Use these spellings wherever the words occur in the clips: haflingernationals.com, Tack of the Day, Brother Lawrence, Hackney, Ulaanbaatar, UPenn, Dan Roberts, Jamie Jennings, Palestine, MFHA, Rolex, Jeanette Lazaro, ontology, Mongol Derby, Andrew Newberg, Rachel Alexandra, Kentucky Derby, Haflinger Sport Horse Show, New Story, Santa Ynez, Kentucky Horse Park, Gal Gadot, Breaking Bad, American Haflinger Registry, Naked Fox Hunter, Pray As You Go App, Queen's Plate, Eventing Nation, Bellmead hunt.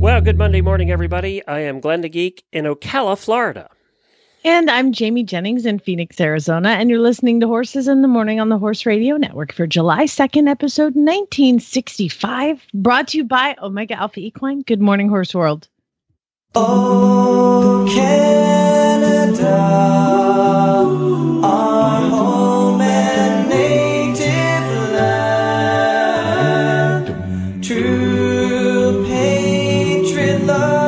Well, good Monday morning, everybody. I am Glenda Geek in Ocala, Florida. And I'm Jamie Jennings in Phoenix, Arizona, and you're listening to Horses in the Morning on the Horse Radio Network for July 2nd, episode 1965, brought to you by Omega Alpha Equine. Good morning, Horse World. Oh, Canada, our home and native land, true patriot love.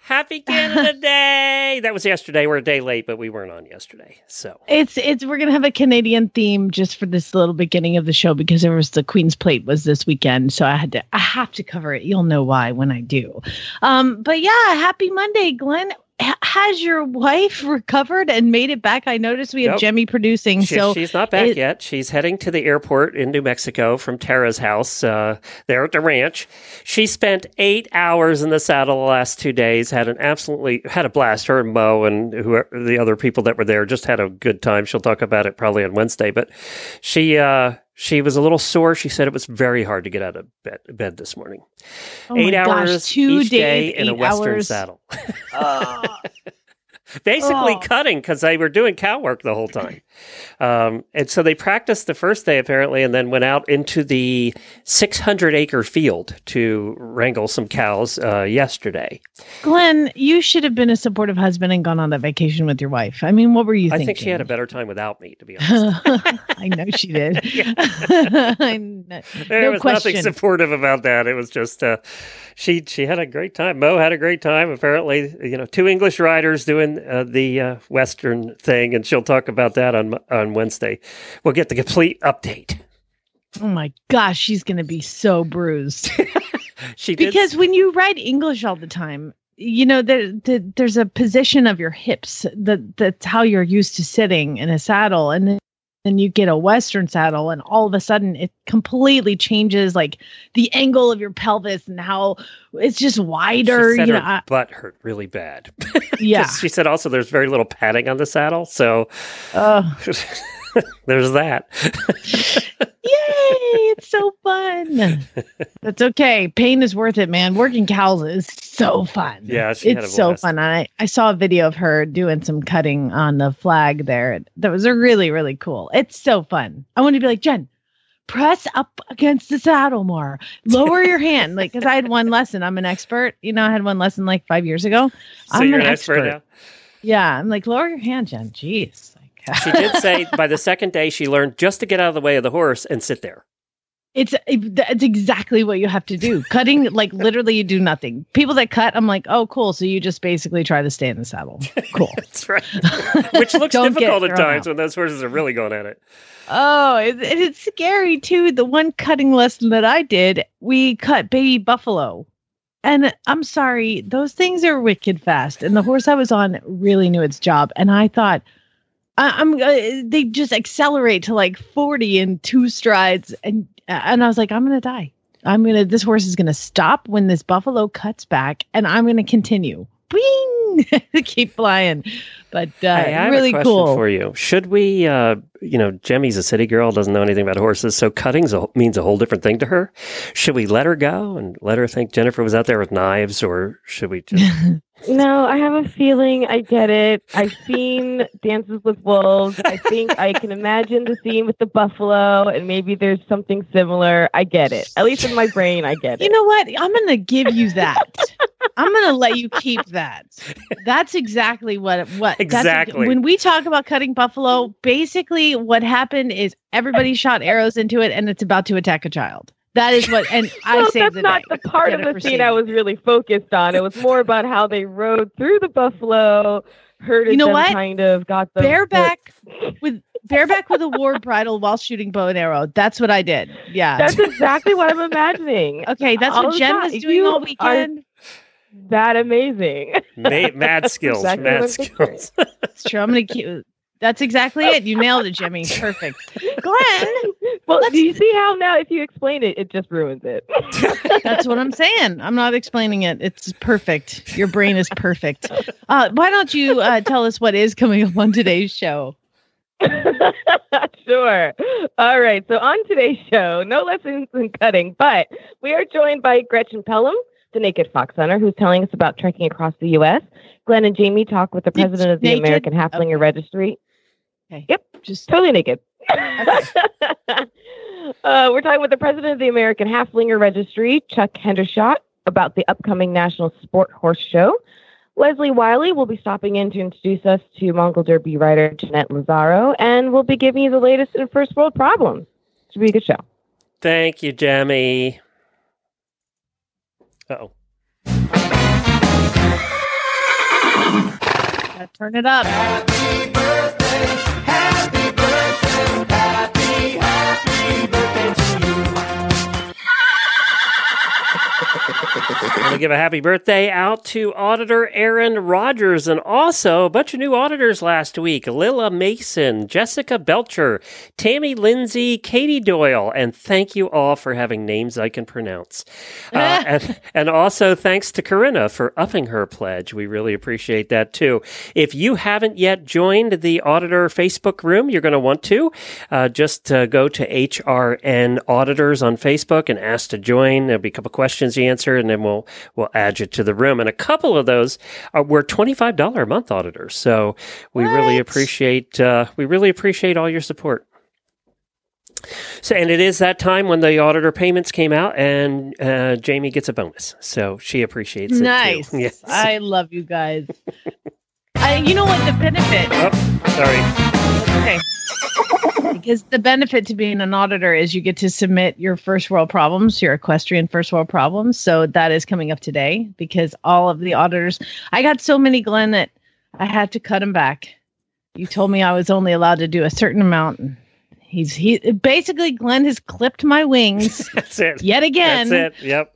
Happy Canada Day! That was yesterday. We're a day late, but we weren't on yesterday, so we're gonna have a Canadian theme just for this little beginning of the show because there was the Queen's Plate was this weekend, so I have to cover it. You'll know why when I do. But yeah, happy Monday, Glenn. Has your wife recovered and made it back? I noticed we have Jemmy producing. She's not back yet. She's heading to the airport in New Mexico from Tara's house there at the ranch. She spent 8 hours in the saddle the last 2 days, had a blast. Her and Mo and whoever, the other people that were there just had a good time. She'll talk about it probably on Wednesday. But she was a little sore. She said it was very hard to get out of bed this morning. Oh 8 hours gosh, 2 days, day in a Western saddle. Basically cutting because they were doing cow work the whole time. And so they practiced the first day apparently and then went out into the 600-acre field to wrangle some cows yesterday. Glenn, you should have been a supportive husband and gone on that vacation with your wife. I mean, what were you thinking? I think she had a better time without me, to be honest. I know she did. There was nothing supportive about that. It was just she had a great time. Mo had a great time. Apparently, two English riders doing the Western thing, and she'll talk about that on Wednesday. We'll get the complete update. Oh my gosh, she's going to be so bruised. Because when you ride English all the time, there's a position of your hips that's how you're used to sitting in a saddle, and then you get a Western saddle, and all of a sudden it completely changes, like the angle of your pelvis and how it's just wider. She said her butt hurt really bad. Yeah, she said also there's very little padding on the saddle, so there's that. Yay! It's so fun. That's okay. Pain is worth it, man. Working cows is so fun. Yeah, it's so fun. I saw a video of her doing some cutting on the flag there. That was really, really cool. It's so fun. I want to be like, Jen, press up against the saddle more. Lower your hand. Like, because I had one lesson. I'm an expert. I had one lesson like 5 years ago. So I'm an expert now? Yeah. I'm like, lower your hand, Jen. Jeez. She did say by the second day she learned just to get out of the way of the horse and sit there. It's exactly what you have to do. Cutting, like literally you do nothing. People that cut, I'm like, oh, cool. So you just basically try to stay in the saddle. Cool. That's right. Which looks difficult at times when those horses are really going at it. Oh, it's scary too. The one cutting lesson that I did, we cut baby buffalo. And I'm sorry, those things are wicked fast. And the horse I was on really knew its job. And I thought, they just accelerate to like 40 in two strides. And I was like, I'm going to die. This horse is going to stop when this buffalo cuts back and I'm going to continue. Bing! Keep flying. But really cool. I have a question for you. Should we, Jemmy's a city girl, doesn't know anything about horses. So cutting means a whole different thing to her. Should we let her go and let her think Jennifer was out there with knives, or should we just... No, I have a feeling I get it. I've seen Dances with Wolves. I think I can imagine the scene with the buffalo, and maybe there's something similar. I get it. At least in my brain, I get it. You know what? I'm going to give you that. I'm going to let you keep that. That's exactly what. Exactly. When we talk about cutting buffalo, basically what happened is everybody shot arrows into it, and it's about to attack a child. That is what, and I saved the day. That's not the part of the scene I was really focused on. It was more about how they rode through the buffalo, herded them, kind of got them. Bareback with Bareback with a war bridle while shooting bow and arrow. That's what I did. Yeah. That's exactly what I'm imagining. Okay. That's what Jen was doing all weekend. That amazing. Mad skills. Mad skills. It's true. I'm going to keep... That's exactly it. You nailed it, Jimmy. Perfect. Glenn. Well, do you see how now if you explain it, it just ruins it? That's what I'm saying. I'm not explaining it. It's perfect. Your brain is perfect. Why don't you tell us what is coming up on today's show? Sure. All right. So on today's show, no lessons in cutting, but we are joined by Gretchen Pelham, the Naked Fox Hunter, who's telling us about trekking across the U.S. Glenn and Jamie talk with the president of the American Haflinger Registry. Okay. Yep, just totally naked. Okay. We're talking with the president of the American Haflinger Registry, Chuck Hendershot, about the upcoming National Sport Horse Show. Leslie Wiley will be stopping in to introduce us to Mongol Derby rider Jeanette Lazaro, and we'll be giving you the latest in first world problems. Should be a good show. Thank you, Jamie. Uh-oh. Gotta turn it up. Happy birthday, happy birthday, happy, happy birthday to you. I'm gonna give a happy birthday out to Auditor Aaron Rogers, and also a bunch of new auditors last week: Lila Mason, Jessica Belcher, Tammy Lindsay, Katie Doyle, and thank you all for having names I can pronounce. And also thanks to Corinna for upping her pledge. We really appreciate that too. If you haven't yet joined the Auditor Facebook room, you're going to want to. Just go to HRN Auditors on Facebook and ask to join. There'll be a couple questions you answer, and then we'll add you to the room. And a couple of those were $25 a month auditors. So we really appreciate all your support. So, and it is that time when the auditor payments came out, and Jamie gets a bonus. So she appreciates it. Nice. Too. Yes. I love you guys. You know what the benefit? Oh, sorry. Okay. Because the benefit to being an auditor is you get to submit your first world problems, your equestrian first world problems. So that is coming up today, because all of the auditors, I got so many, Glenn, that I had to cut them back. You told me I was only allowed to do a certain amount. He basically, Glenn has clipped my wings. That's it. Yet again. That's it. Yep.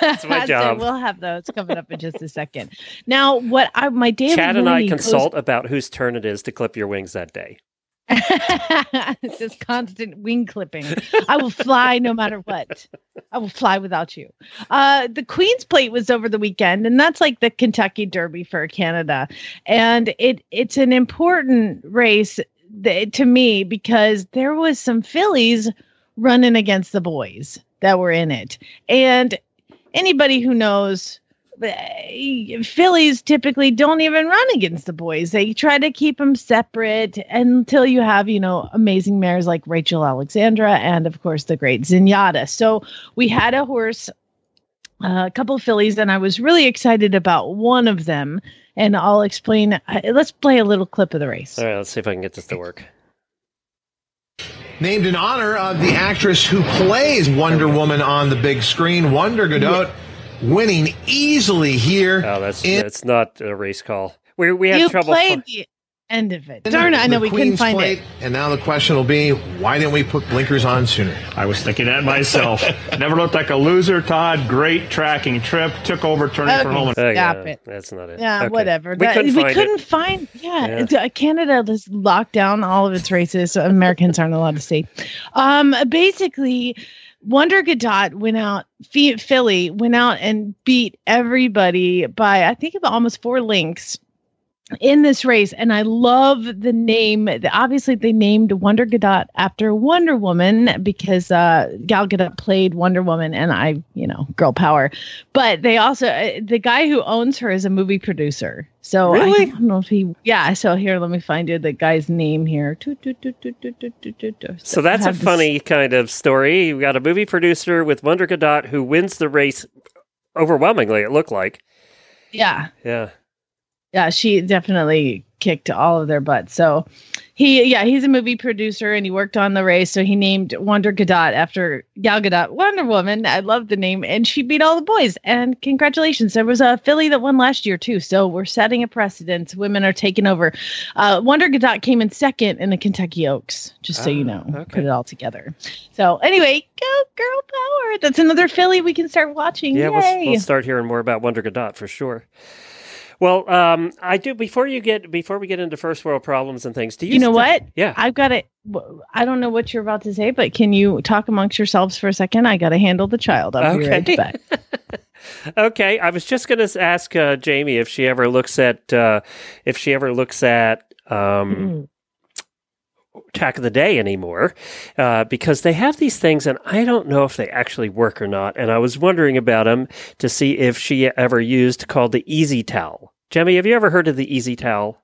That's my job. So we'll have those coming up in just a second. Now, my daily Chad and I consult about whose turn it is to clip your wings that day. It's just constant wing clipping. I will fly no matter what. I will fly without you. The Queen's Plate was over the weekend, and that's like the Kentucky Derby for Canada, and it's an important race to me because there was some fillies running against the boys that were in it, and anybody who knows. Fillies typically don't even run against the boys. They try to keep them separate until you have, amazing mares like Rachel Alexandra and, of course, the great Zenyatta. So we had a horse, a couple of fillies, and I was really excited about one of them. And I'll explain. Let's play a little clip of the race. All right, let's see if I can get this to work. Named in honor of the actress who plays Wonder Woman on the big screen, Wonder Gadot. Yeah. Winning easily here. Oh, that's not a race call. We had trouble. You played the end of it. Darn it, I know we couldn't find it. And now the question will be, why didn't we put blinkers on sooner? I was thinking that myself. Never looked like a loser, Todd. Great tracking trip. Took over, turning for home. Stop it. That's not it. Yeah, okay. Whatever. We couldn't find it. Canada just locked down all of its races, so Americans aren't allowed to see. Basically... Wonder Gadot went out and beat everybody by, I think, almost 4 lengths in this race. And I love the name. Obviously, they named Wonder Gadot after Wonder Woman because Gal Gadot played Wonder Woman, and girl power. But they also, the guy who owns her is a movie producer. So really? I don't know if he... Yeah, so here, let me find you the guy's name here. So that's a funny kind of story. You've got a movie producer with Wonder Gadot who wins the race overwhelmingly, it looked like. Yeah. Yeah. Yeah, she definitely kicked all of their butts. So he's a movie producer and he worked on the race. So he named Wonder Gadot after Gal Gadot, Wonder Woman. I love the name. And she beat all the boys. And congratulations. There was a filly that won last year, too. So we're setting a precedent. Women are taking over. Wonder Gadot came in second in the Kentucky Oaks, just so you know. Okay. Put it all together. So anyway, go girl power. That's another filly we can start watching. Yeah, we'll start hearing more about Wonder Gadot for sure. Well, I do. Before we get into first world problems and things, do you know what? Yeah, I've got it. I don't know what you're about to say, but can you talk amongst yourselves for a second? I got to handle the child. I'll be right back. Okay. I was just going to ask Jamie if she ever looks at Tack of the Day anymore, because they have these things and I don't know if they actually work or not. And I was wondering about them to see if she ever used called the Easy Towel. Jemmy, have you ever heard of the Easy Towel?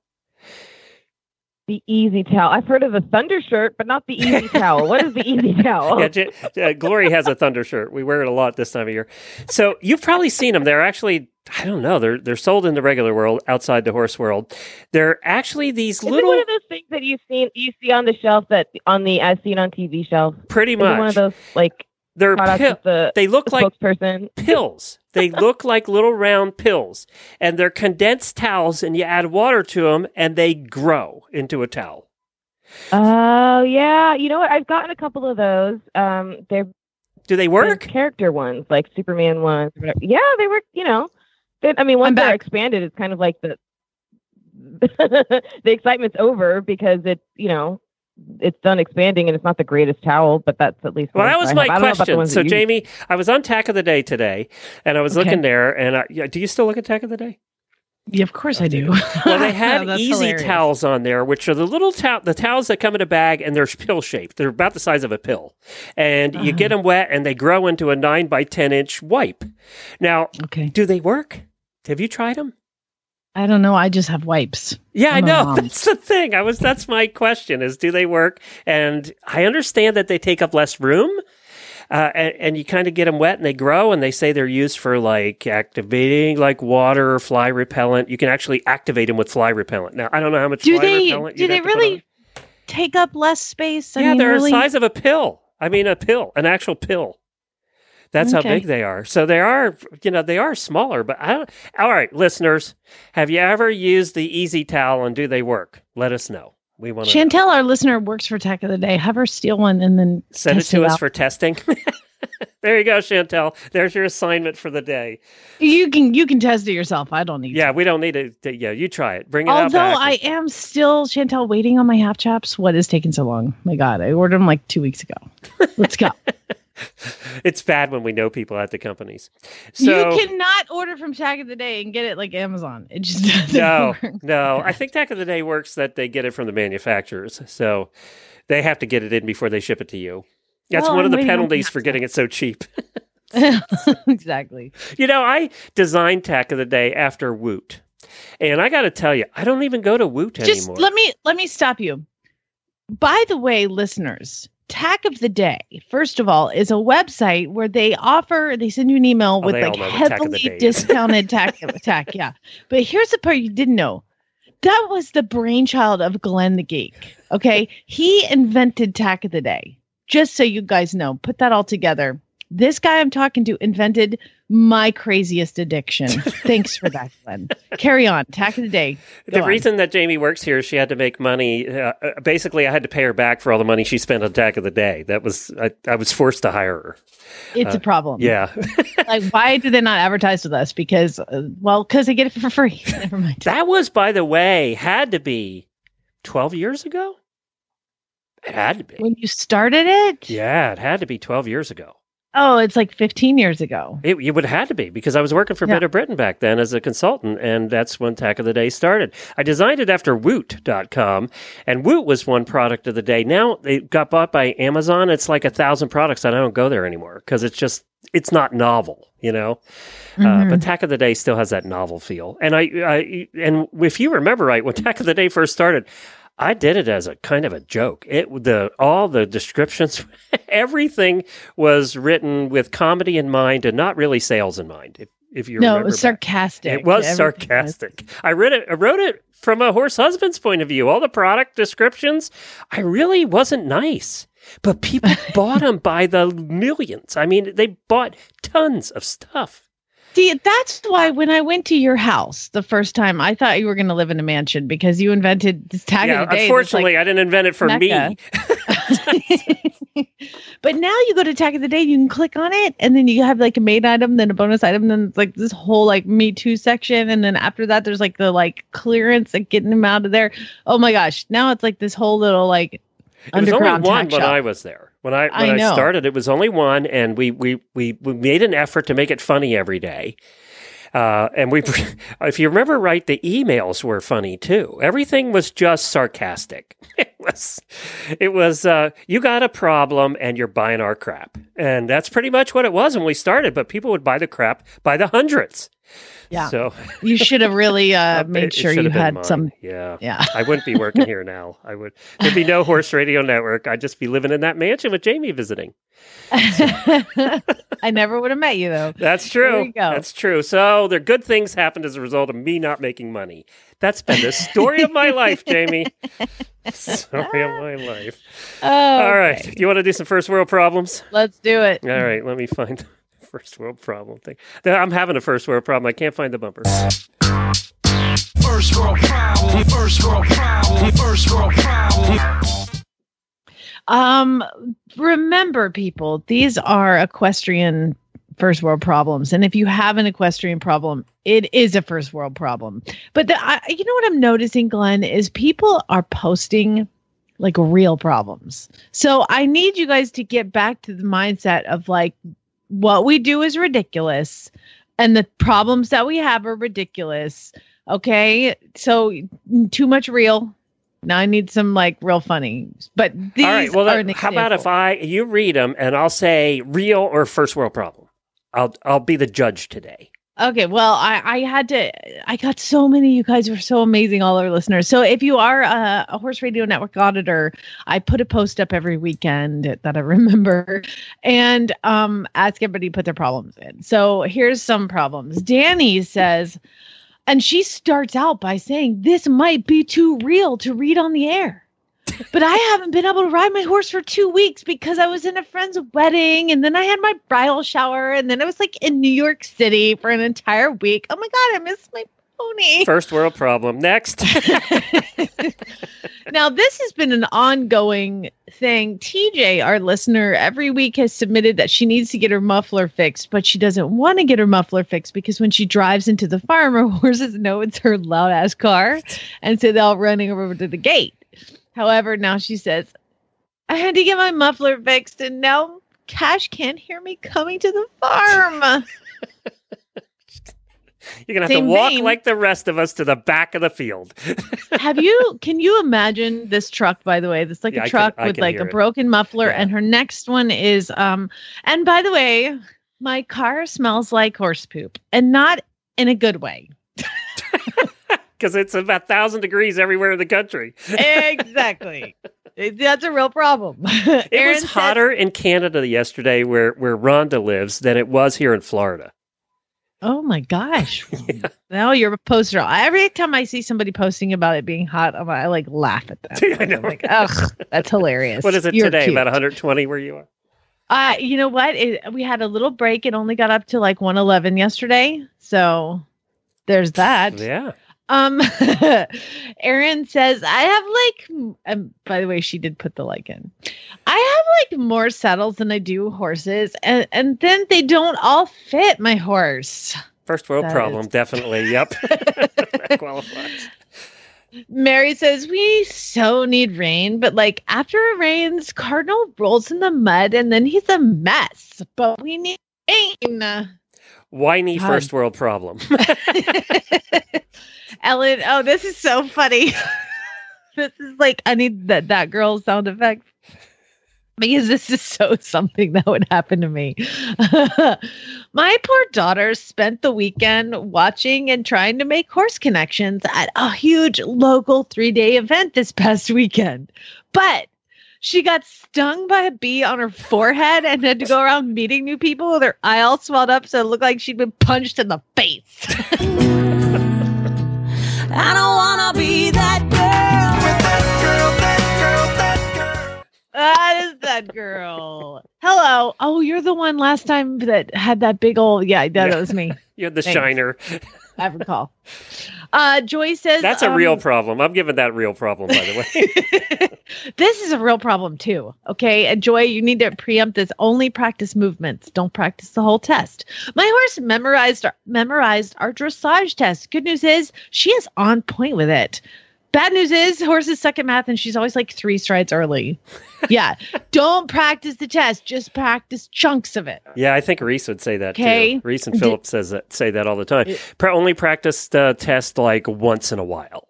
The Easy Towel. I've heard of the Thunder Shirt, but not the Easy Towel. What is the Easy Towel? Yeah, Glory has a Thunder Shirt. We wear it a lot this time of year. So you've probably seen them. They're actually, I don't know, they're sold in the regular world, outside the horse world. They're actually these Is it one of those things that you see on the shelf as seen on TV shelf? Pretty much. Is it one of those they're they look like pills. They look like little round pills, and they're condensed towels, and you add water to them, and they grow into a towel. Oh, yeah. You know what? I've gotten a couple of those. Do they work? Character ones, like Superman ones. Yeah, they work, once they're expanded, it's kind of like the excitement's over because it's done expanding and it's not the greatest towel, but that's at least. Well, that was my question. So, Jamie, I was on Tack of the Day today and I was looking there. And do you still look at Tack of the Day? Yeah, of course I do. Well, they had easy towels on there, which are the little the towels that come in a bag, and they're pill shaped. They're about the size of a pill, and you get them wet, and they grow into a 9 by 10 inch wipe. Now, do they work? Have you tried them? I don't know. I just have wipes. Yeah, I know. That's the thing. That's my question is, do they work? And I understand that they take up less room and you kind of get them wet and they grow, and they say they're used for activating water or fly repellent. You can actually activate them with fly repellent. Now, I don't know how much repellent you have. Do they really take up less space? Yeah, they're the size of a pill. An actual pill. That's how big they are. So they are, they are smaller, but all right, listeners, have you ever used the Easy Towel and do they work? Let us know. We want Chantel, know. Our listener, works for Tack of the Day. Have her steal one and then send it to us for testing. There you go, Chantel. There's your assignment for the day. You can test it yourself. I don't need to. Yeah, we don't need it. Yeah, you try it. Bring it out back. Although I am still, Chantel, waiting on my half chaps. What is taking so long? My God, I ordered them 2 weeks ago. Let's go. It's bad when we know people at the companies. So, you cannot order from Tack of the Day and get it like Amazon. It just doesn't work. No, I think Tack of the Day works that they get it from the manufacturers. So they have to get it in before they ship it to you. That's one of the penalties for getting it so cheap. Exactly. I designed Tack of the Day after Woot. And I got to tell you, I don't even go to Woot anymore. Let me stop you. By the way, listeners, Tack of the Day, first of all, is a website where they send you an email with heavily discounted tack. Yeah. But here's the part you didn't know. That was the brainchild of Glenda Geek. Okay. He invented Tack of the Day. Just so you guys know, put that all together. This guy I'm talking to invented my craziest addiction. Thanks for that, Glenn. Carry on. Tack of the Day. The reason that Jamie works here is she had to make money. Basically, I had to pay her back for all the money she spent on Tack of the Day. That was I was forced to hire her. It's a problem. Yeah. Why do they not advertise with us? Because they get it for free. Never mind. That was, by the way, had to be 12 years ago? It had to be. When you started it? Yeah, it had to be 12 years ago. Oh, it's 15 years ago. It would have had to be, because I was working for Better Britain back then as a consultant, and that's when Tack of the Day started. I designed it after Woot.com, and Woot was one product of the day. Now, it got bought by Amazon. It's 1,000 products, and I don't go there anymore, because it's not novel, but Tack of the Day still has that novel feel. And I if you remember right, when Tack of the Day first started, I did it as a kind of a joke. All the descriptions, everything was written with comedy in mind and not really sales in mind. If if you remember. No, it was sarcastic. It was sarcastic. I read it. I wrote it from a horse husband's point of view. All the product descriptions, I really wasn't nice. But people bought them by the millions. I mean, they bought tons of stuff. See, that's why when I went to your house the first time, I thought you were going to live in a mansion because you invented this Tack of the Day. Unfortunately, I didn't invent it for Mecca. Me. But now you go to Tack of the Day, you can click on it, and then you have like a main item, then a bonus item, then like this whole like Me Too section, and then after that, there's like the like clearance, like getting them out of there. Oh my gosh! Now it's like this whole little like. It was only one when I was there. When I started, it was only one, and we made an effort to make it funny every day. And we, if you remember right, the emails were funny too. Everything was just sarcastic. It was you got a problem and you're buying our crap. And that's pretty much what it was when we started, but people would buy the crap by the hundreds. Yeah. So you should have really made sure you had mine. Some. Yeah. Yeah. I wouldn't be working here now. There'd be no Horse Radio Network. I'd just be living in that mansion with Jamie visiting. So. I never would have met you though. That's true. There you go. That's true. So there are good things happened as a result of me not making money. That's been the story of my life, Jamie. Story of my life. Oh, all right. Okay. Do you want to do some first world problems? Let's do it. All right. Let me find them. First world problem thing. I'm having a first world problem. I can't find the bumper. First world problem. First world problem. First world problem. Remember, people, these are equestrian first world problems, and if you have an equestrian problem, it is a first world problem. But you know what I'm noticing, Glenn, is people are posting like real problems. So I need you guys to get back to the mindset of like. What we do is ridiculous, and the problems that we have are ridiculous. Okay, so too much real. Now I need some like real funny. But these all right, well, are how about if you read them and I'll say real or first world problem? I'll be the judge today. Okay, well, I got so many. You guys were so amazing, all our listeners. So if you are a Horse Radio Network auditor, I put a post up every weekend that I remember and ask everybody to put their problems in. So here's some problems. Danny says, and she starts out by saying, this might be too real to read on the air. But I haven't been able to ride my horse for 2 weeks because I was in a friend's wedding, and then I had my bridal shower, and then I was like in New York City for an entire week. Oh my God, I miss my pony. First world problem. Next. Now, this has been an ongoing thing. TJ, our listener, every week has submitted that she needs to get her muffler fixed, but she doesn't want to get her muffler fixed because when she drives into the farm, her horses know it's her loud ass car, and so they're all running over to the gate. However, now she says, I had to get my muffler fixed, and now Cash can't hear me coming to the farm. You're going to have to walk like the rest of us to the back of the field. Can you imagine this truck, by the way? This like a truck with like a broken muffler, and her next one is, and by the way, my car smells like horse poop, and not in a good way. Because it's about 1,000 degrees everywhere in the country. Exactly. That's a real problem. It was hotter in Canada yesterday where Rhonda lives than it was here in Florida. Oh, my gosh. Yeah. Now you're a poster. Every time I see somebody posting about it being hot, I like laugh at that. I know. I'm like, ugh, that's hilarious. What is it today? Cute. About 120 where you are? You know what? We had a little break. It only got up to like 111 yesterday. So there's that. Yeah. Erin says, I have like, by the way, she did put the like in. I have like more saddles than I do horses. And then they don't all fit my horse. First world problem. Definitely. Yep. That qualifies. Mary says, we so need rain, but like after it rains, Cardinal rolls in the mud and then he's a mess, but we need rain. Whiny first world problem. Ellen, oh, this is so funny. This is like, I need that girl sound effect. Because this is so something that would happen to me. My poor daughter spent the weekend watching and trying to make horse connections at a huge local 3-day event this past weekend. But She got stung by a bee on her forehead and had to go around meeting new people with her eye all swelled up so it looked like she'd been punched in the face. I don't want to be that girl. That is that girl. Hello. Oh, you're the one last time that had that big old. Yeah, that was me. You had the Thanks. Shiner. I recall. Joy says that's a real problem. I'm giving that real problem, by the way. This is a real problem too. Okay. And Joy, you need to preempt this. Only practice movements. Don't practice the whole test. My horse memorized our dressage test. Good news is she is on point with it. Bad news is horses suck at math and she's always like 3 strides early. Yeah. Don't practice the test. Just practice chunks of it. Yeah. I think Reese would say that too. Reese and Philip say that all the time. Only practice the test like once in a while.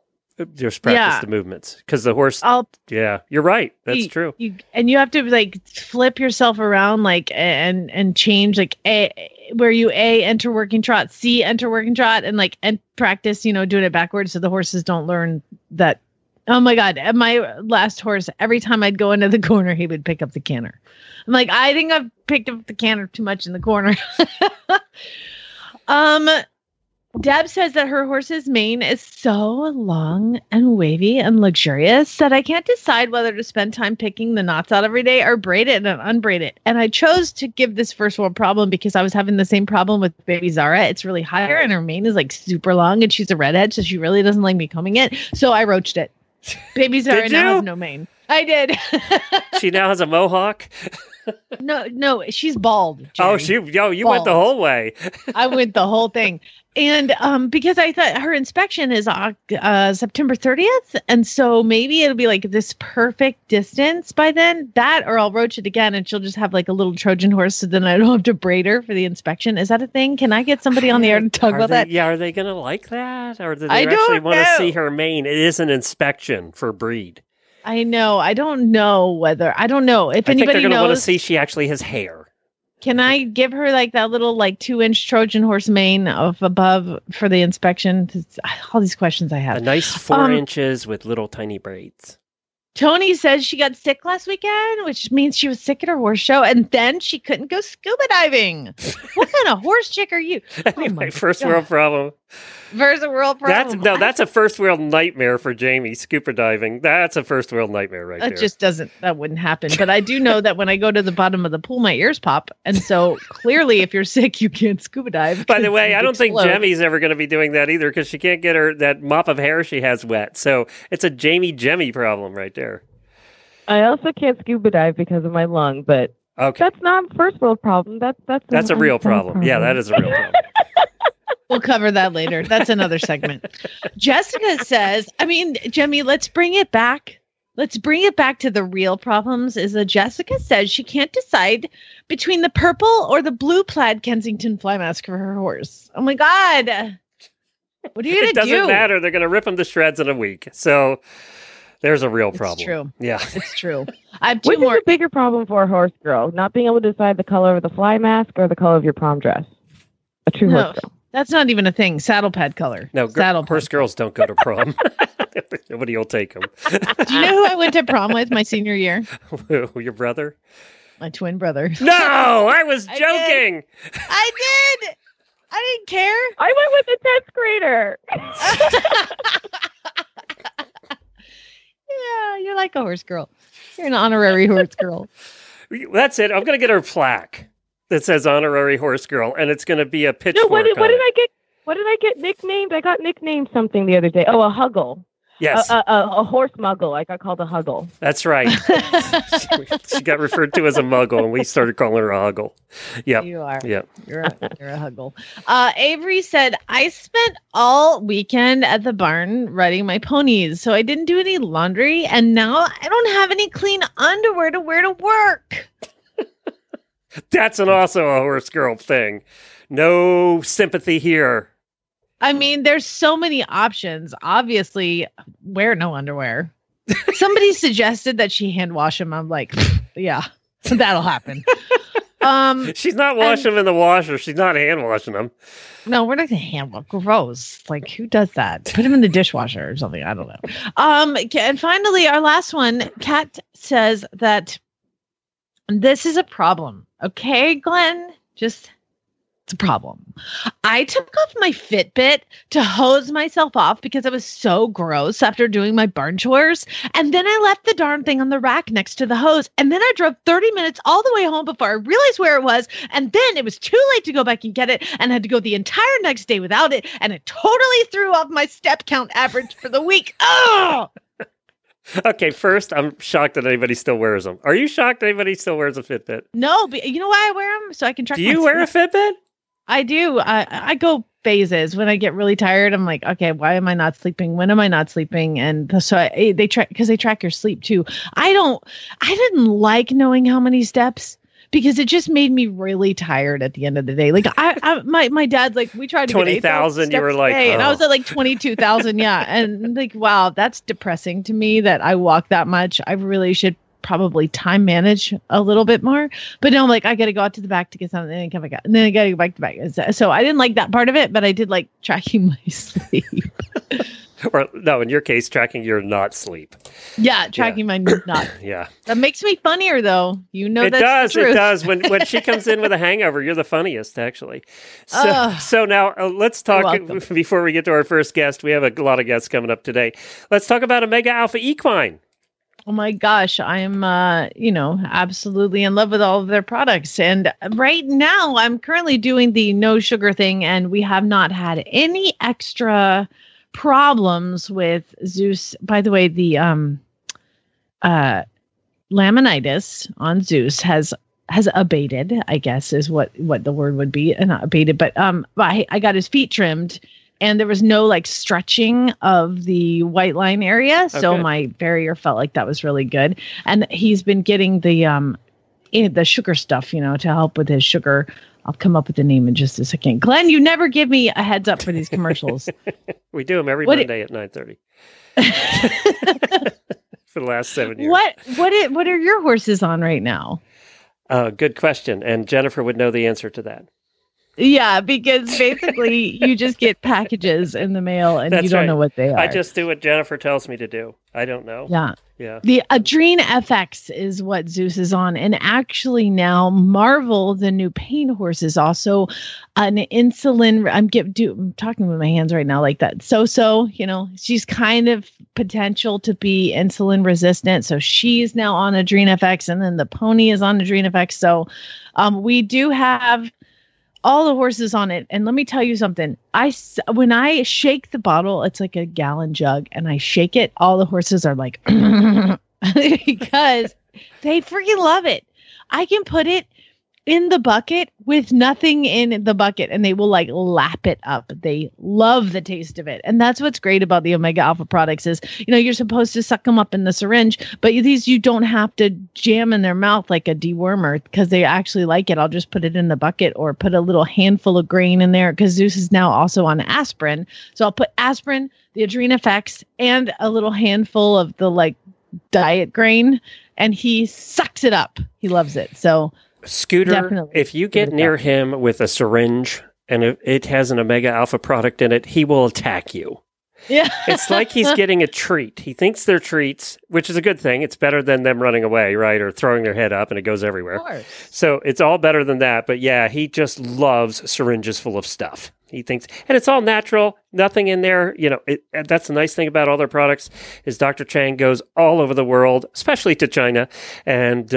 Just practice the movements because the horse. You're right. That's true. And you have to like flip yourself around like and change like where you enter working trot, C enter working trot, and like and practice doing it backwards so the horses don't learn that. Oh my God, at my last horse, every time I'd go into the corner, he would pick up the canter. I'm like, I think I've picked up the canter too much in the corner. Deb says that her horse's mane is so long and wavy and luxurious that I can't decide whether to spend time picking the knots out every day or braid it and unbraid it. And I chose to give this first world problem because I was having the same problem with baby Zara. It's really higher and her mane is like super long and she's a redhead, so she really doesn't like me combing it. So I roached it. Baby Zara now has no mane. I did. She now has a mohawk. No, she's bald. Jerry. Oh, you bald. Went the whole way. I went the whole thing. And because I thought her inspection is September 30th. And so maybe it'll be like this perfect distance by then. That or I'll roach it again and she'll just have like a little Trojan horse. So then I don't have to braid her for the inspection. Is that a thing? Can I get somebody on the air to talk about that? Yeah. Are they going to like that? Or do they actually want to see her mane? It is an inspection for breed. I know. I don't know if anybody knows. I think they're going to want to see she actually has hair. Can I give her like that little like 2-inch Trojan horse mane of above for the inspection? All these questions I have. A nice 4 inches with little tiny braids. Tony says she got sick last weekend, which means she was sick at her horse show, and then she couldn't go scuba diving. What kind of horse chick are you? Anyway, first world problem. First world problem. That's a first world nightmare for Jamie. Scuba diving. That's a first world nightmare right there. That wouldn't happen. But I do know that when I go to the bottom of the pool, my ears pop. And so clearly, if you're sick, you can't scuba dive. By the way, I don't think Jamie's ever going to be doing that either because she can't get her that mop of hair she has wet. So it's a Jamie problem right there. I also can't scuba dive because of my lung, but that's not a first world problem. That's a real problem. Yeah, that is a real problem. We'll cover that later. That's another segment. Jessica says, Jimmy, let's bring it back. Let's bring it back to the real problems. Is that Jessica says she can't decide between the purple or the blue plaid Kensington fly mask for her horse. Oh my God. What are you going to do? It doesn't matter. They're going to rip them to shreds in a week. So... There's a real problem. It's true. Yeah. It's true. I have two more. What's a bigger problem for a horse girl? Not being able to decide the color of the fly mask or the color of your prom dress? A true horse girl. That's not even a thing. Saddle pad color. No, horse girls don't go to prom. Nobody will take them. Do you know who I went to prom with my senior year? Your brother? My twin brother. No, I was joking. I did. I didn't care. I went with a 10th grader. Yeah, you're like a horse girl. You're an honorary horse girl. That's it. I'm going to get her a plaque that says honorary horse girl, and it's going to be a pitchfork. No, what did I get nicknamed? I got nicknamed something the other day. Oh, a huggle. Yes. A horse muggle. I got called a huggle. That's right. She got referred to as a muggle, and we started calling her a huggle. Yeah. You are. Yep. You're a huggle. Avery said, I spent all weekend at the barn riding my ponies, so I didn't do any laundry, and now I don't have any clean underwear to wear to work. That's also a horse girl thing. No sympathy here. There's so many options. Obviously, wear no underwear. Somebody suggested that she hand wash them. I'm like, yeah, so that'll happen. She's not washing them in the washer. She's not hand washing them. No, we're not going to hand wash. Gross. Like, who does that? Put them in the dishwasher or something. I don't know. And finally, our last one, Kat says that this is a problem. Okay, Glenn, just... it's a problem. I took off my Fitbit to hose myself off because I was so gross after doing my barn chores. And then I left the darn thing on the rack next to the hose. And then I drove 30 minutes all the way home before I realized where it was. And then it was too late to go back and get it. And I had to go the entire next day without it. And it totally threw off my step count average for the week. Oh! Okay, first, I'm shocked that anybody still wears them. Are you shocked anybody still wears a Fitbit? No, but you know why I wear them? So I can track my sleep. Do you wear a Fitbit? I do. I go phases. When I get really tired, I'm like, okay, why am I not sleeping? When am I not sleeping? And so they track, because they track your sleep too. I didn't like knowing how many steps because it just made me really tired at the end of the day. Like my dad's like, we tried to 20,000. You were like, oh. And I was at like 22,000. Yeah. And like, wow, that's depressing to me that I walk that much. I really should probably time manage a little bit more, but no, I'm like, I got to go out to the back to get something and come back out. And then I got to go back to back. So I didn't like that part of it, but I did like tracking my sleep. Or no, in your case, tracking your not sleep. Yeah, tracking my not. Yeah. That makes me funnier though. You know, it does. When she comes in with a hangover, you're the funniest actually. So now let's talk before we get to our first guest. We have a lot of guests coming up today. Let's talk about Omega Alpha Equine. Oh my gosh, I'm, absolutely in love with all of their products. And right now I'm currently doing the no sugar thing, and we have not had any extra problems with Zeus. By the way, the laminitis on Zeus has abated, I guess is what the word would be. Not abated, but I got his feet trimmed. And there was no like stretching of the white line area. Okay. So my barrier felt like that was really good. And he's been getting the sugar stuff, to help with his sugar. I'll come up with the name in just a second. Glenn, you never give me a heads up for these commercials. We do them every Monday at 9:30 for the last 7 years. What are your horses on right now? Good question. And Jennifer would know the answer to that. Yeah, because basically you just get packages in the mail and that's you don't know what they are. I just do what Jennifer tells me to do. I don't know. Yeah. The Adrene FX is what Zeus is on. And actually now Marvel, the new pain horse, is also an insulin. I'm talking with my hands right now like that. So, she's kind of potential to be insulin resistant. So she's now on Adrene FX, and then the pony is on Adrene FX. So we do have all the horses on it. And let me tell you something. When I shake the bottle, it's like a gallon jug, and I shake it, all the horses are like, because they freaking love it. I can put it in the bucket with nothing in the bucket, and they will like lap it up. They love the taste of it. And that's what's great about the Omega Alpha products is, you're supposed to suck them up in the syringe, but these you don't have to jam in their mouth like a dewormer because they actually like it. I'll just put it in the bucket or put a little handful of grain in there because Zeus is now also on aspirin. So I'll put aspirin, the Adrene FX, and a little handful of the like diet grain, and he sucks it up. He loves it. So Scooter, definitely. If you get near him with a syringe and it has an Omega Alpha product in it, he will attack you. Yeah. It's like he's getting a treat. He thinks they're treats, which is a good thing. It's better than them running away, right? Or throwing their head up and it goes everywhere. Of course. So it's all better than that. But yeah, he just loves syringes full of stuff. He thinks, and it's all natural, nothing in there. That's the nice thing about all their products is Dr. Chang goes all over the world, especially to China, and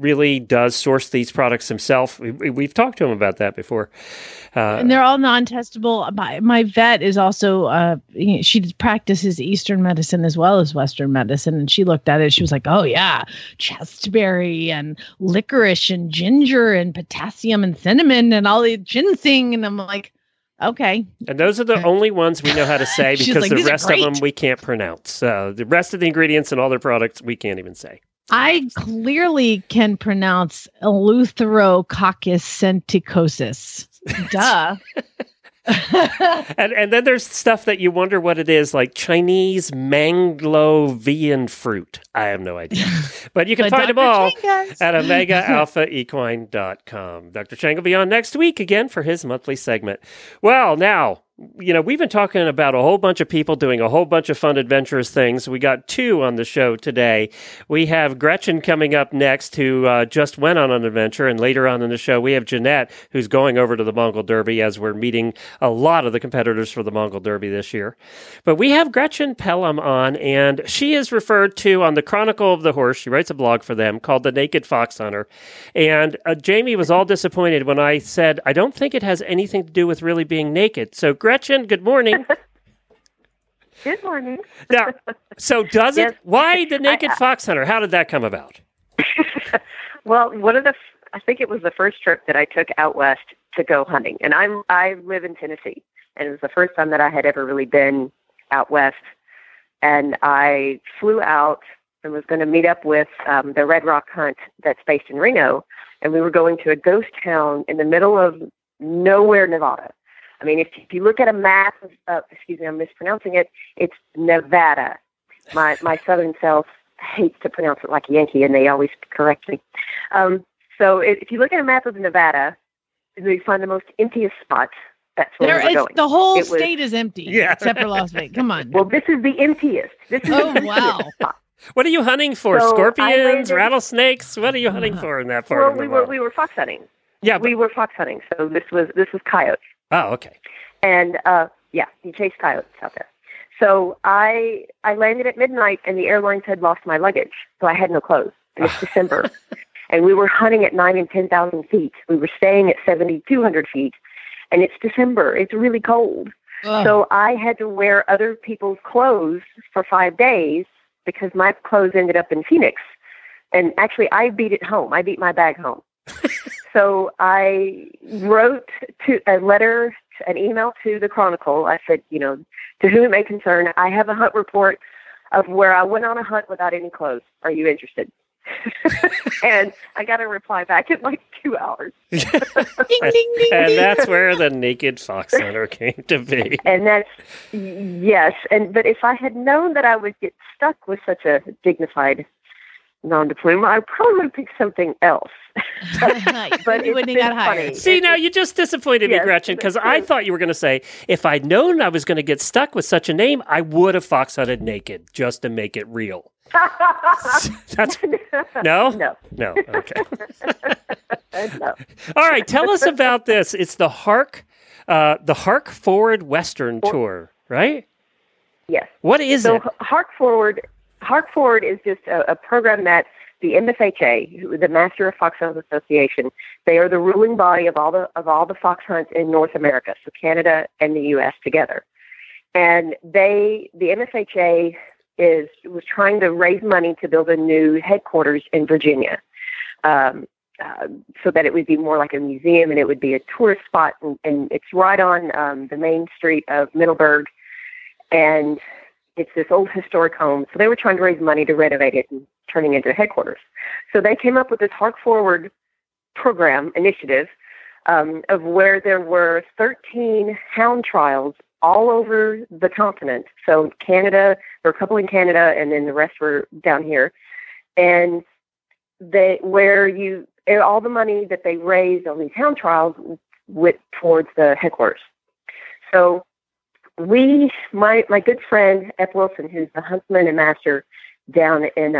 really does source these products himself. We've talked to him about that before. And they're all non-testable. My vet is also, she practices Eastern medicine as well as Western medicine. And she looked at it. She was like, oh yeah, chestberry and licorice and ginger and potassium and cinnamon and all the ginseng. And I'm like, okay. And those are the only ones we know how to say because the rest of them we can't pronounce. The rest of the ingredients and all their products, we can't even say. I clearly can pronounce Eleutherococcus centicosis. Duh. And then there's stuff that you wonder what it is, like Chinese Manglovian fruit. I have no idea. But you can find them all at OmegaAlphaEquine.com. Dr. Chang will be on next week again for his monthly segment. Well, now, you know, we've been talking about a whole bunch of people doing a whole bunch of fun, adventurous things. We got two on the show today. We have Gretchen coming up next, who just went on an adventure. And later on in the show, we have Jeanette, who's going over to the Mongol Derby, as we're meeting a lot of the competitors for the Mongol Derby this year. But we have Gretchen Pelham on, and she is referred to on the Chronicle of the Horse. She writes a blog for them called The Naked Fox Hunter. And Jamie was all disappointed when I said, I don't think it has anything to do with really being naked. So Gretchen, good morning. Good morning. Now, so does it? Yes. Why the Naked Fox Hunter? How did that come about? Well, one of the, I think it was the first trip that I took out west to go hunting, and I live in Tennessee, and it was the first time that I had ever really been out west, and I flew out and was going to meet up with the Red Rock Hunt that's based in Reno, and we were going to a ghost town in the middle of nowhere, Nevada. I mean, if you look at a map, excuse me, I'm mispronouncing it, it's Nevada. My southern self hates to pronounce it like Yankee, and they always correct me. So if you look at a map of Nevada, you find the most emptiest spot. That's where we're going. The whole state is empty, except for Las Vegas. Come on. Well, this is the emptiest. This is the emptiest spot. What are you hunting for? So scorpions, rattlesnakes? What are you hunting for in that part of the world? We were fox hunting. Yeah, we were fox hunting, so this was coyotes. Oh, okay. And, you chase coyotes out there. So I landed at midnight, and the airlines had lost my luggage, so I had no clothes. And it's December. And we were hunting at 9,000 and 10,000 feet. We were staying at 7,200 feet, and it's December. It's really cold. Oh. So I had to wear other people's clothes for 5 days because my clothes ended up in Phoenix. And actually, I beat it home. I beat my bag home. So I wrote an email to the Chronicle. I said, you know, to whom it may concern, I have a hunt report of where I went on a hunt without any clothes. Are you interested? And I got a reply back in like 2 hours. Ding, ding, ding, and that's where the Naked Fox Hunter came to be. And that's, yes. But if I had known that I would get stuck with such a dignified non-diploma, I probably pick something else. But it wouldn't have got higher. See, now you just disappointed me, Gretchen, because I thought you were going to say, if I'd known I was going to get stuck with such a name, I would have fox hunted naked just to make it real. That's no. Okay. No. All right, tell us about this. It's the Hark Forward Western Tour, right? Yes. What is it? So Hark Forward is just a program that the MFHA, the Master of Fox Hounds Association, they are the ruling body of all the fox hunts in North America, so Canada and the U.S. together. And the MFHA was trying to raise money to build a new headquarters in Virginia, so that it would be more like a museum and it would be a tourist spot. And it's right on the main street of Middleburg, and it's this old historic home. So they were trying to raise money to renovate it and turning into headquarters. So they came up with this Hark Forward program initiative of where there were 13 hound trials all over the continent. So Canada, there were a couple in Canada, and then the rest were down here. And all the money that they raised on these hound trials went towards the headquarters. So my good friend, Eph Wilson, who's the huntsman and master down in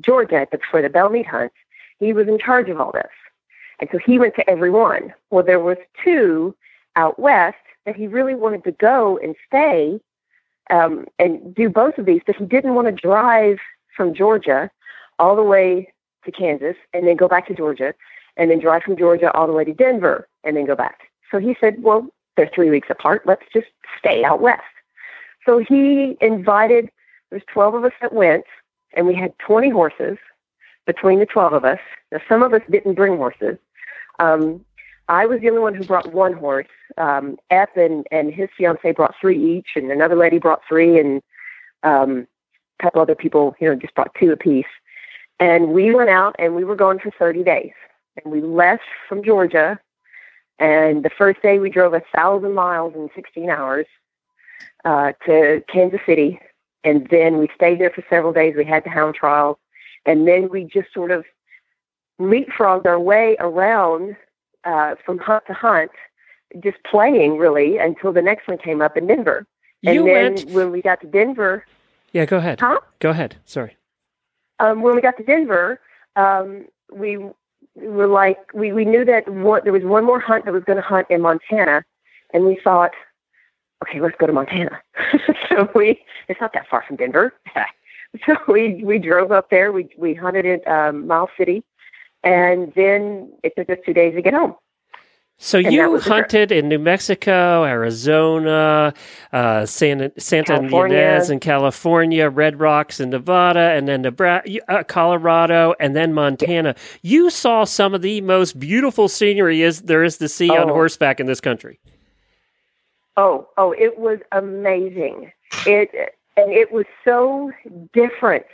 Georgia for the Bellmead hunt, he was in charge of all this. And so he went to every one. Well, there was two out west that he really wanted to go and stay and do both of these, but he didn't want to drive from Georgia all the way to Kansas and then go back to Georgia and then drive from Georgia all the way to Denver and then go back. So he said, well, they're 3 weeks apart. Let's just stay out west. So he invited, there's 12 of us that went, and we had 20 horses between the 12 of us. Now, some of us didn't bring horses. I was the only one who brought one horse. Ep and his fiance brought three each, and another lady brought three, and a couple other people, you know, just brought two apiece. And we went out, and we were going for 30 days. And we left from Georgia And the first day we drove 1,000 miles in 16 hours to Kansas City. And then we stayed there for several days. We had the hound trials. And then we just sort of leapfrogged our way around from hunt to hunt, just playing really until the next one came up in Denver. And when we got to Denver. Yeah, go ahead. Huh? Go ahead. Sorry. When we got to Denver, we knew that there was one more hunt that was going to hunt in Montana, and we thought, okay, let's go to Montana. It's not that far from Denver. So we drove up there. We hunted at Miles City, and then it took us 2 days to get home. So you hunted in New Mexico, Arizona, Santa Ynez in California, Red Rocks in Nevada, and then Colorado, and then Montana. Yeah. You saw some of the most beautiful scenery there is to see on horseback in this country. Oh, it was amazing. It was so different.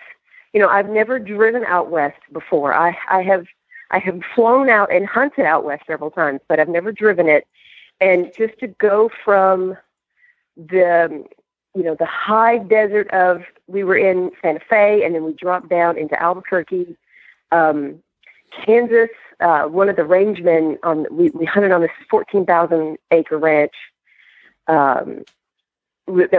You know, I've never driven out west before. I have flown out and hunted out west several times, but I've never driven it. And just to go from the high desert of, we were in Santa Fe, and then we dropped down into Albuquerque, Kansas. One of the rangemen we hunted on this 14,000 acre ranch that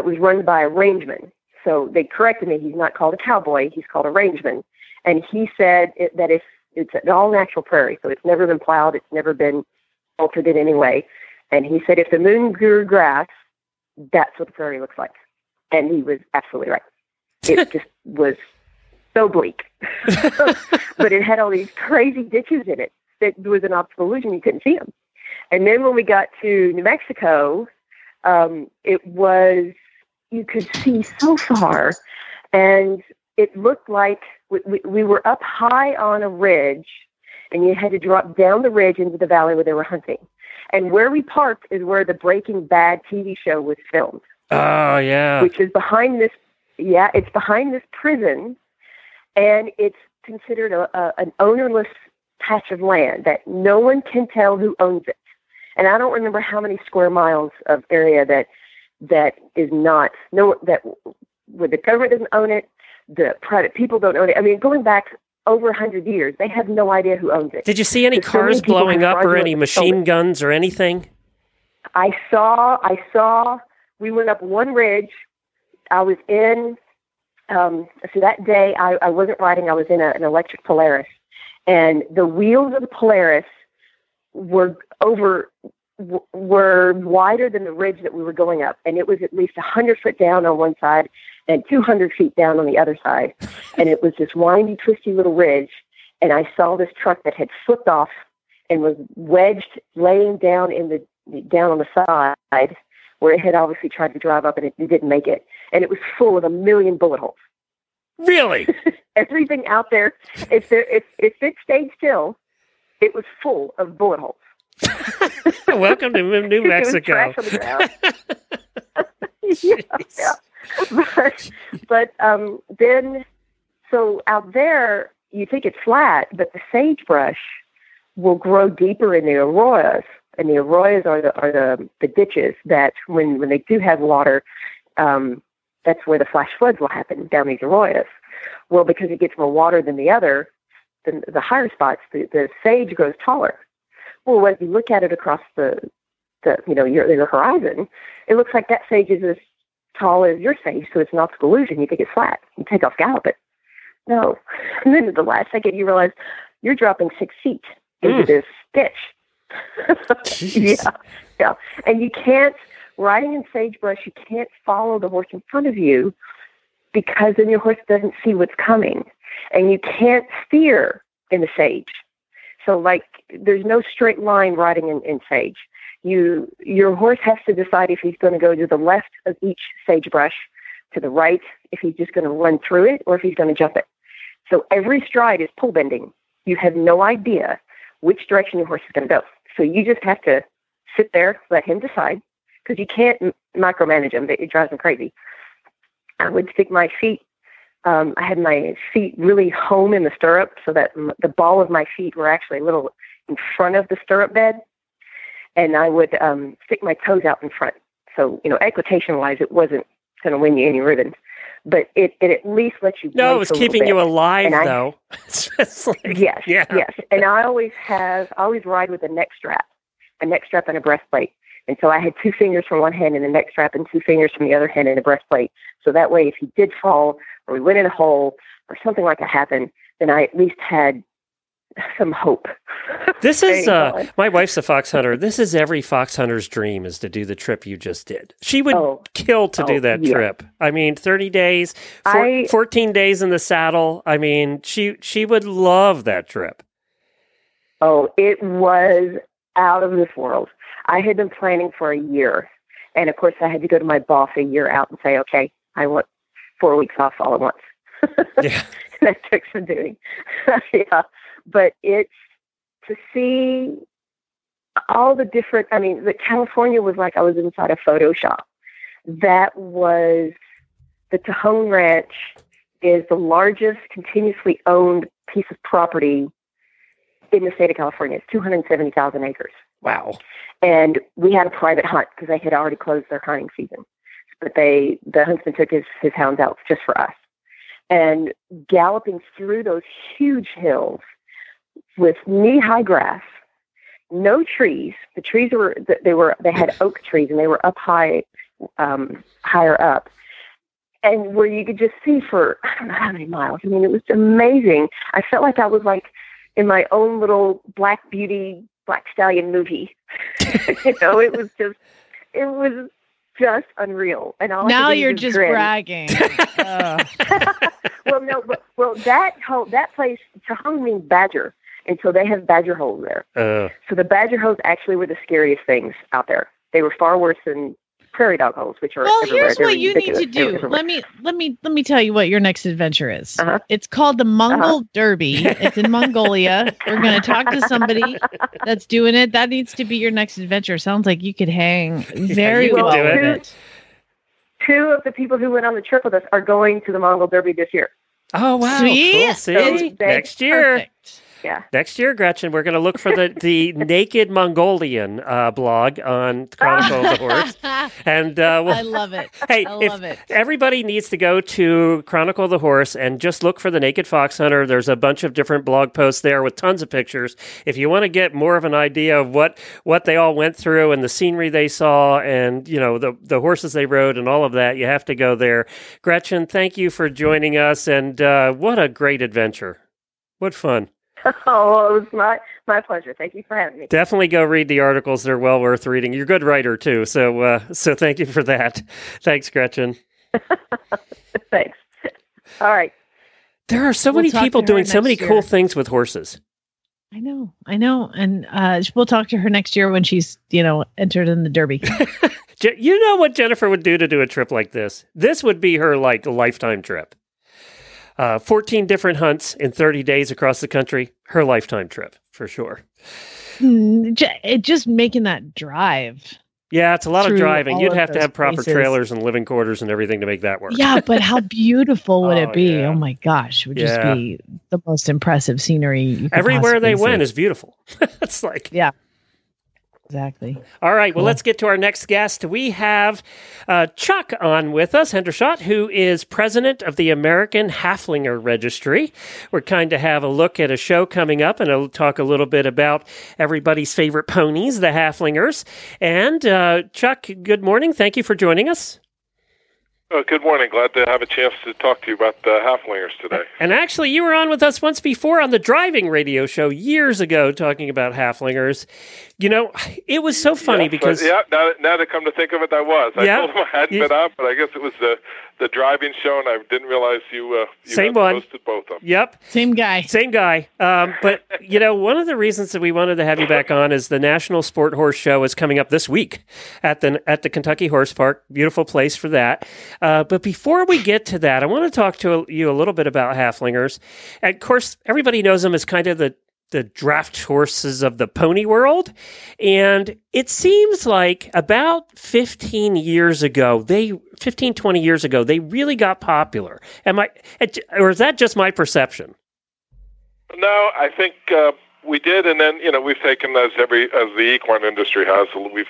was run by a rangeman. So they corrected me. He's not called a cowboy. He's called a rangeman. And he said that if it's an all-natural prairie, so it's never been plowed. It's never been altered in any way. And he said, if the moon grew grass, that's what the prairie looks like. And he was absolutely right. It just was so bleak. But it had all these crazy ditches in it that was an optical illusion. You couldn't see them. And then when we got to New Mexico, you could see so far. And it looked like we were up high on a ridge, and you had to drop down the ridge into the valley where they were hunting. And where we parked is where the Breaking Bad TV show was filmed. Oh, yeah. Which is behind this. Yeah, it's behind this prison, and it's considered an ownerless patch of land that no one can tell who owns it. And I don't remember how many square miles of area that is not, no, that where the government doesn't own it. The private people don't own it. I mean, going back over 100 years, they have no idea who owns it. Did you see any cars blowing up or any machine guns or anything? I saw, we went up one ridge. I was in, so that day I wasn't riding. I was in an electric Polaris, and the wheels of the Polaris were wider than the ridge that we were going up. And it was at least 100 foot down on one side and 200 feet down on the other side. And it was this windy, twisty little ridge. And I saw this truck that had flipped off and was wedged, laying down down on the side where it had obviously tried to drive up, and it didn't make it. And it was full of 1,000,000 bullet holes. Really? Everything out there, if it stayed still, it was full of bullet holes. Welcome to New Mexico. Yeah. But then, so out there, you think it's flat, but the sagebrush will grow deeper in the arroyos, and the arroyos are the ditches that when they do have water, that's where the flash floods will happen, down these arroyos. Well, because it gets more water than the higher spots, the sage grows taller. Well, as you look at it across your horizon, it looks like that sage is as tall as your sage, so it's an optical illusion. You think it's flat. You take off galloping. No. And then at the last second, you realize you're dropping 6 feet into this ditch. Yeah. And you can't, riding in sagebrush, you can't follow the horse in front of you, because then your horse doesn't see what's coming. And you can't steer in the sage. So, like, there's no straight line riding in sage. Your horse has to decide if he's going to go to the left of each sagebrush, to the right, if he's just going to run through it, or if he's going to jump it. So every stride is pull bending. You have no idea which direction your horse is going to go. So you just have to sit there, let him decide, because you can't micromanage him. It drives him crazy. I would stick my feet. I had my feet really home in the stirrup, so that the ball of my feet were actually a little in front of the stirrup bed. and I would stick my toes out in front. So, you know, equitation-wise, it wasn't going to win you any ribbons, but it at least lets you. No, it was keeping you alive, though. Yes. And I always ride with a neck strap and a breastplate. And so I had 2 fingers from one hand and the neck strap and 2 fingers from the other hand and a breastplate. So that way, if he did fall or we went in a hole or something like that happened, then I at least had some hope. This is my wife's a fox hunter. This is every fox hunter's dream, is to do the trip you just did. She would kill to do that trip. I mean, 30 days, 14 days in the saddle. I mean, she would love that trip. Oh, it was out of this world. I had been planning for a year, and of course I had to go to my boss a year out and say, okay, I want 4 weeks off all at once. Yeah. That took some doing. Yeah. But it's to see all the different, I mean, the California was like I was inside a Photoshop. That was the Tejon Ranch is the largest continuously owned piece of property in the state of California. It's 270,000 acres. Wow. And we had a private hunt because they had already closed their hunting season. But the huntsman took his hounds out just for us. And galloping through those huge hills with knee-high grass, no trees. The trees they had oak trees, and they were up high, higher up, and where you could just see for I don't know how many miles. I mean, it was amazing. I felt like I was like in my own little Black Beauty, Black Stallion movie. You know, it was just unreal. And all now you're just grin. Bragging. Well, no, but that place Tejon means badger. And so they have badger holes there. So the badger holes actually were the scariest things out there. They were far worse than prairie dog holes, which are everywhere. Here's what you need to do. Let me tell you what your next adventure is. Uh-huh. It's called the Mongol Derby. It's in Mongolia. We're going to talk to somebody that's doing it. That needs to be your next adventure. Sounds like you could hang very well with it. Two of the people who went on the trip with us are going to the Mongol Derby this year. Oh, wow. Cool. See? Next year. Perfect. Yeah. Next year, Gretchen, we're going to look for the Naked Mongolian blog on Chronicle of the Horse. And I love it. Hey, I love it. Everybody needs to go to Chronicle of the Horse and just look for the Naked Fox Hunter. There's a bunch of different blog posts there with tons of pictures. If you want to get more of an idea of what they all went through and the scenery they saw and, you know, the horses they rode and all of that, you have to go there. Gretchen, thank you for joining us. And what a great adventure. What fun. Oh, it was my pleasure. Thank you for having me. Definitely go read the articles. They're well worth reading. You're a good writer, too. So thank you for that. Thanks, Gretchen. Thanks. All right. There are so many people doing so many cool things with horses. I know. And we'll talk to her next year when she's, you know, entered in the Derby. You know what Jennifer would do to do a trip like this? This would be her, like, lifetime trip. 14 different hunts in 30 days across the country. Her lifetime trip, for sure. Just making that drive. Yeah, it's a lot of driving. You'd have to have proper trailers and living quarters and everything to make that work. Yeah, but how beautiful would it be? Yeah. Oh, my gosh. It would just be the most impressive scenery you could everywhere they went is beautiful. It's like... Yeah. Exactly. All right. Well, let's get to our next guest. We have Chuck on with us, Hendershot, who is president of the American Haflinger Registry. We're kind of have a look at a show coming up, and I'll talk a little bit about everybody's favorite ponies, the Haflingers. And Chuck, good morning. Thank you for joining us. Good morning. Glad to have a chance to talk to you about the Haflingers today. And actually, you were on with us once before on the driving radio show years ago talking about Haflingers. You know, it was so funny because... now that I come to think of it, I was. I told him I hadn't been on, but I guess it was the driving show, and I didn't realize you posted both of them. Yep. Same guy. But, you know, one of the reasons that we wanted to have you back on is the National Sport Horse Show is coming up this week at the Kentucky Horse Park. Beautiful place for that. But before we get to that, I want to talk to you a little bit about Haflingers. And of course, everybody knows them as kind of the draft horses of the pony world. And it seems like about 20 years ago, they really got popular. Or is that just my perception? No, I think We did, and then, you know, we've taken, as the equine industry has, we've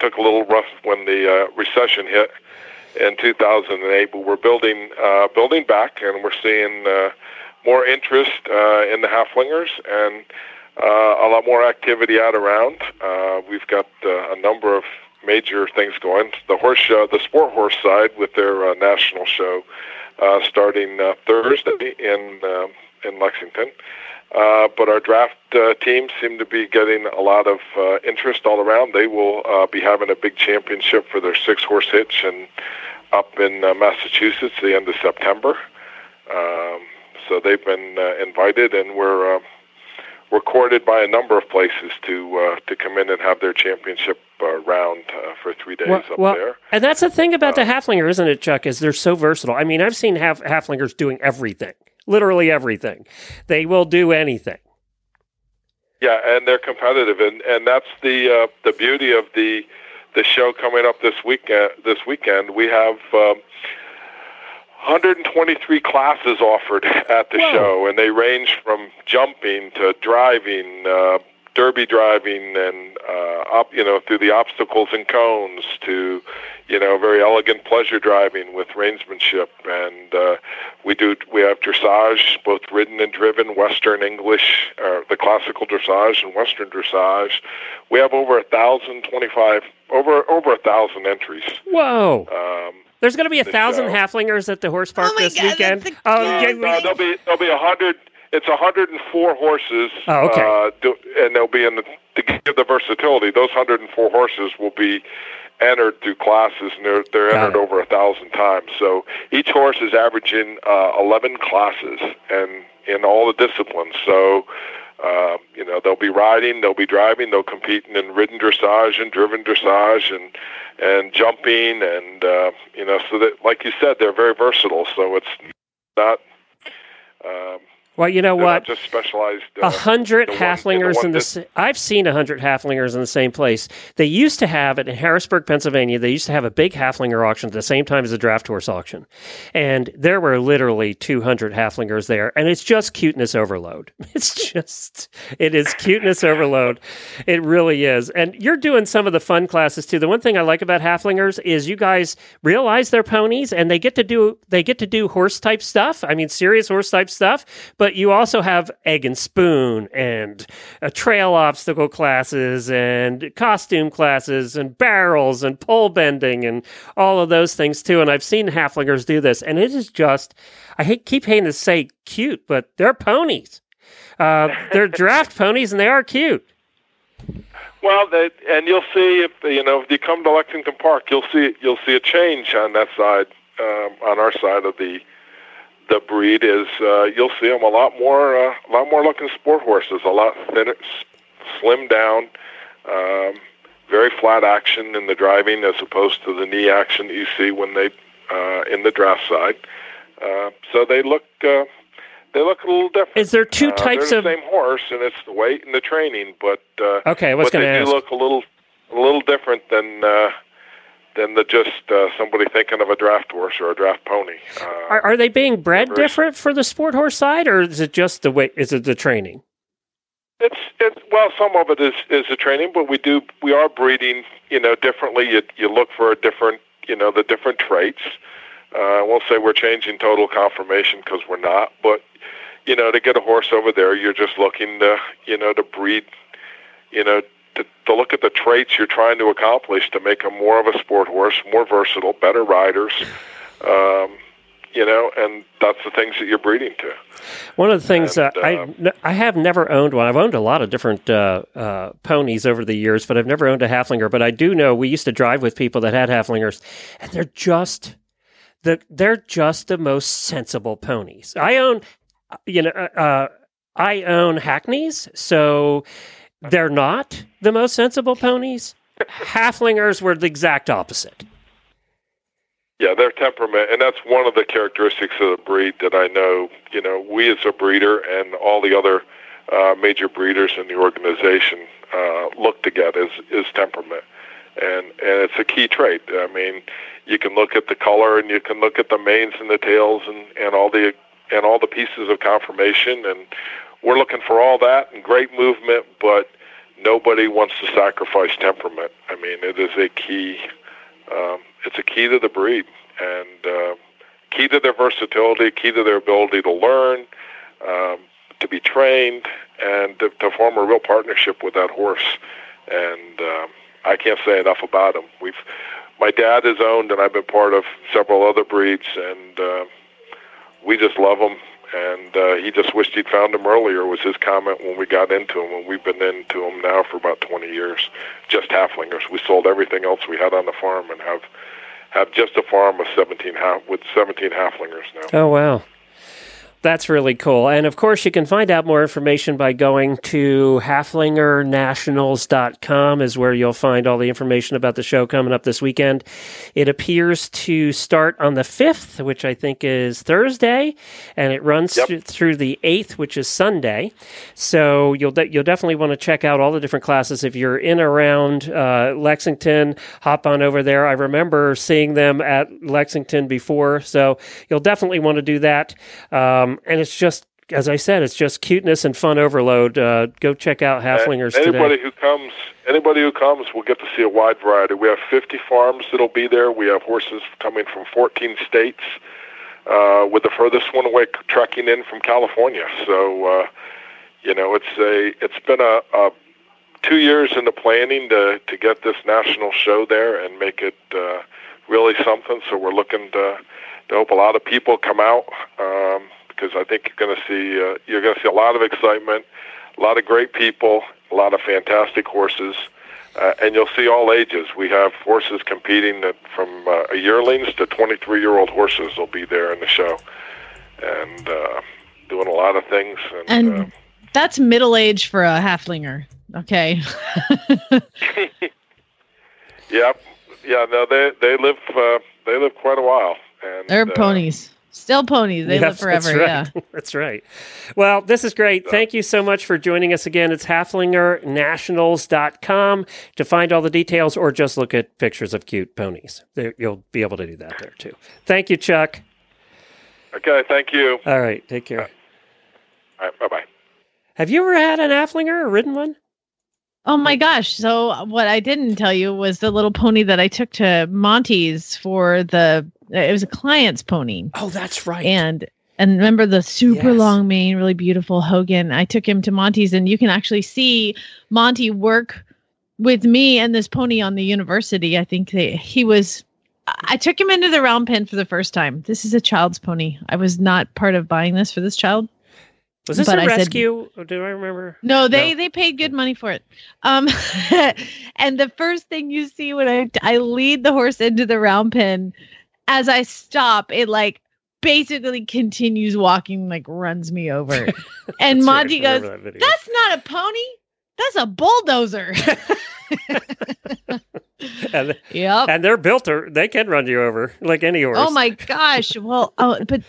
took a little rough when the recession hit in 2008, but we're building back, and we're seeing more interest in the halflingers and a lot more activity out around. We've got a number of major things going. The horse show, the sport horse side, with their national show starting Thursday in Lexington. But our draft team seem to be getting a lot of interest all around. They will be having a big championship for their 6-horse hitch and up in Massachusetts the end of September. So they've been invited, and we're courted by a number of places to come in and have their championship round for 3 days there. And that's the thing about the halflinger, isn't it, Chuck, is they're so versatile. I mean, I've seen halflingers doing everything. Literally everything. They will do anything. Yeah, and they're competitive, and that's the beauty of the show coming up this weekend. This weekend we have 123 classes offered at the show, and they range from jumping to driving, derby driving, and through the obstacles and cones to very elegant pleasure driving with reinsmanship, and we have dressage, both ridden and driven, Western English, or the classical dressage and Western dressage. We have over 1,000 entries. Whoa! There's going to be 1,000 halflingers at the horse park this weekend. There'll be 100. It's 104 horses, and they'll be to give the versatility. Those 104 horses will be entered through classes, and they're entered over 1,000 times. So each horse is averaging 11 classes, and in all the disciplines. So they'll be riding, they'll be driving, they'll compete in ridden dressage and driven dressage and jumping, and so that, like you said, they're very versatile. So it's not. Well, you know what? Just specialized. 100 halflingers I've seen 100 halflingers in the same place. They used to have it in Harrisburg, Pennsylvania. They used to have a big halflinger auction at the same time as the draft horse auction, and there were literally 200 halflingers there. And it's just cuteness overload. It is cuteness overload. It really is. And you're doing some of the fun classes too. The one thing I like about halflingers is you guys realize they're ponies, and they get to do horse type stuff. I mean, serious horse type stuff. But you also have egg and spoon and trail obstacle classes and costume classes and barrels and pole bending and all of those things too. And I've seen halflingers do this, and it is just, I keep hating to say cute, but they're ponies. They're draft ponies, and they are cute. Well, and you'll see if you come to Lexington Park, you'll see a change on that side, on our side of the breed is you'll see them a lot more looking sport horses, a lot thinner, slimmed down, very flat action in the driving as opposed to the knee action that you see when they in the draft side. So they look a little different. Is there two types of the same horse, and it's the weight and the training, but they do look a little different than just somebody thinking of a draft horse or a draft pony. Are they being bred different for the sport horse side, or is it just the way? Is it the training? Well, some of it is the training, but we are breeding differently. You look for a different the different traits. I won't say we're changing total conformation because we're not, but to get a horse over there, you're just looking to to breed to look at the traits you're trying to accomplish to make them more of a sport horse, more versatile, better riders, and that's the things that you're breeding to. One of the things I have never owned one. I've owned a lot of different ponies over the years, but I've never owned a halflinger. But I do know we used to drive with people that had halflingers, and they're just the most sensible ponies. I own hackneys, so they're not the most sensible ponies. Halflingers were the exact opposite. Yeah, their temperament, and that's one of the characteristics of the breed that I know, we as a breeder and all the other major breeders in the organization look to get is temperament. And it's a key trait. I mean, you can look at the color, and you can look at the manes and the tails and all the pieces of conformation, and we're looking for all that and great movement, but nobody wants to sacrifice temperament. I mean, it is a key. It's a key to the breed, and key to their versatility, key to their ability to learn, to be trained, and to form a real partnership with that horse. And I can't say enough about him. My dad has owned, and I've been part of several other breeds, and we just love him. And he just wished he'd found him earlier, was his comment when we got into him. And we've been into him now for about 20 years, just halflingers. We sold everything else we had on the farm and have just a farm of 17 halflingers now. Oh, wow. That's really cool. And, of course, you can find out more information by going to haflingernationals.com is where you'll find all the information about the show coming up this weekend. It appears to start on the 5th, which I think is Thursday, and it runs through the 8th, which is Sunday. So you'll definitely want to check out all the different classes. If you're in around Lexington, hop on over there. I remember seeing them at Lexington before, so you'll definitely want to do that. And it's just, as I said, it's just cuteness and fun overload. Go check out Halflingers today. Anybody who comes will get to see a wide variety. We have 50 farms that'll be there. We have horses coming from 14 states, with the furthest one away trekking in from California. So, it's been a 2 years in the planning to get this national show there and make it really something. So we're looking to hope a lot of people come out. Because I think you're going to see a lot of excitement, a lot of great people, a lot of fantastic horses, and you'll see all ages. We have horses competing from yearlings to 23-year-old horses will be there in the show, and doing a lot of things. And that's middle age for a halflinger, okay? Yep, yeah, no, they live quite a while. And they're ponies. Still ponies. They live forever. That's right. Yeah. That's right. Well, this is great. Thank you so much for joining us again. It's haflingernationals.com to find all the details or just look at pictures of cute ponies. You'll be able to do that there too. Thank you, Chuck. Okay. Thank you. All right. Take care. All right. Bye-bye. Have you ever had an halflinger or ridden one? Oh my gosh. So what I didn't tell you was the little pony that I took to Monty's it was a client's pony. Oh, that's right. And remember the super long mane, really beautiful Hogan. I took him to Monty's, and you can actually see Monty work with me and this pony on the university. I think I took him into the round pen for the first time. This is a child's pony. I was not part of buying this for this child. Was this a rescue? Do I remember? No, they paid good money for it. And the first thing you see when I lead the horse into the round pen, as I stop, it like basically continues walking, like runs me over. And Monty goes, "That's not a pony. That's a bulldozer." And they're built or they can run you over like any horse. Oh my gosh. Well, but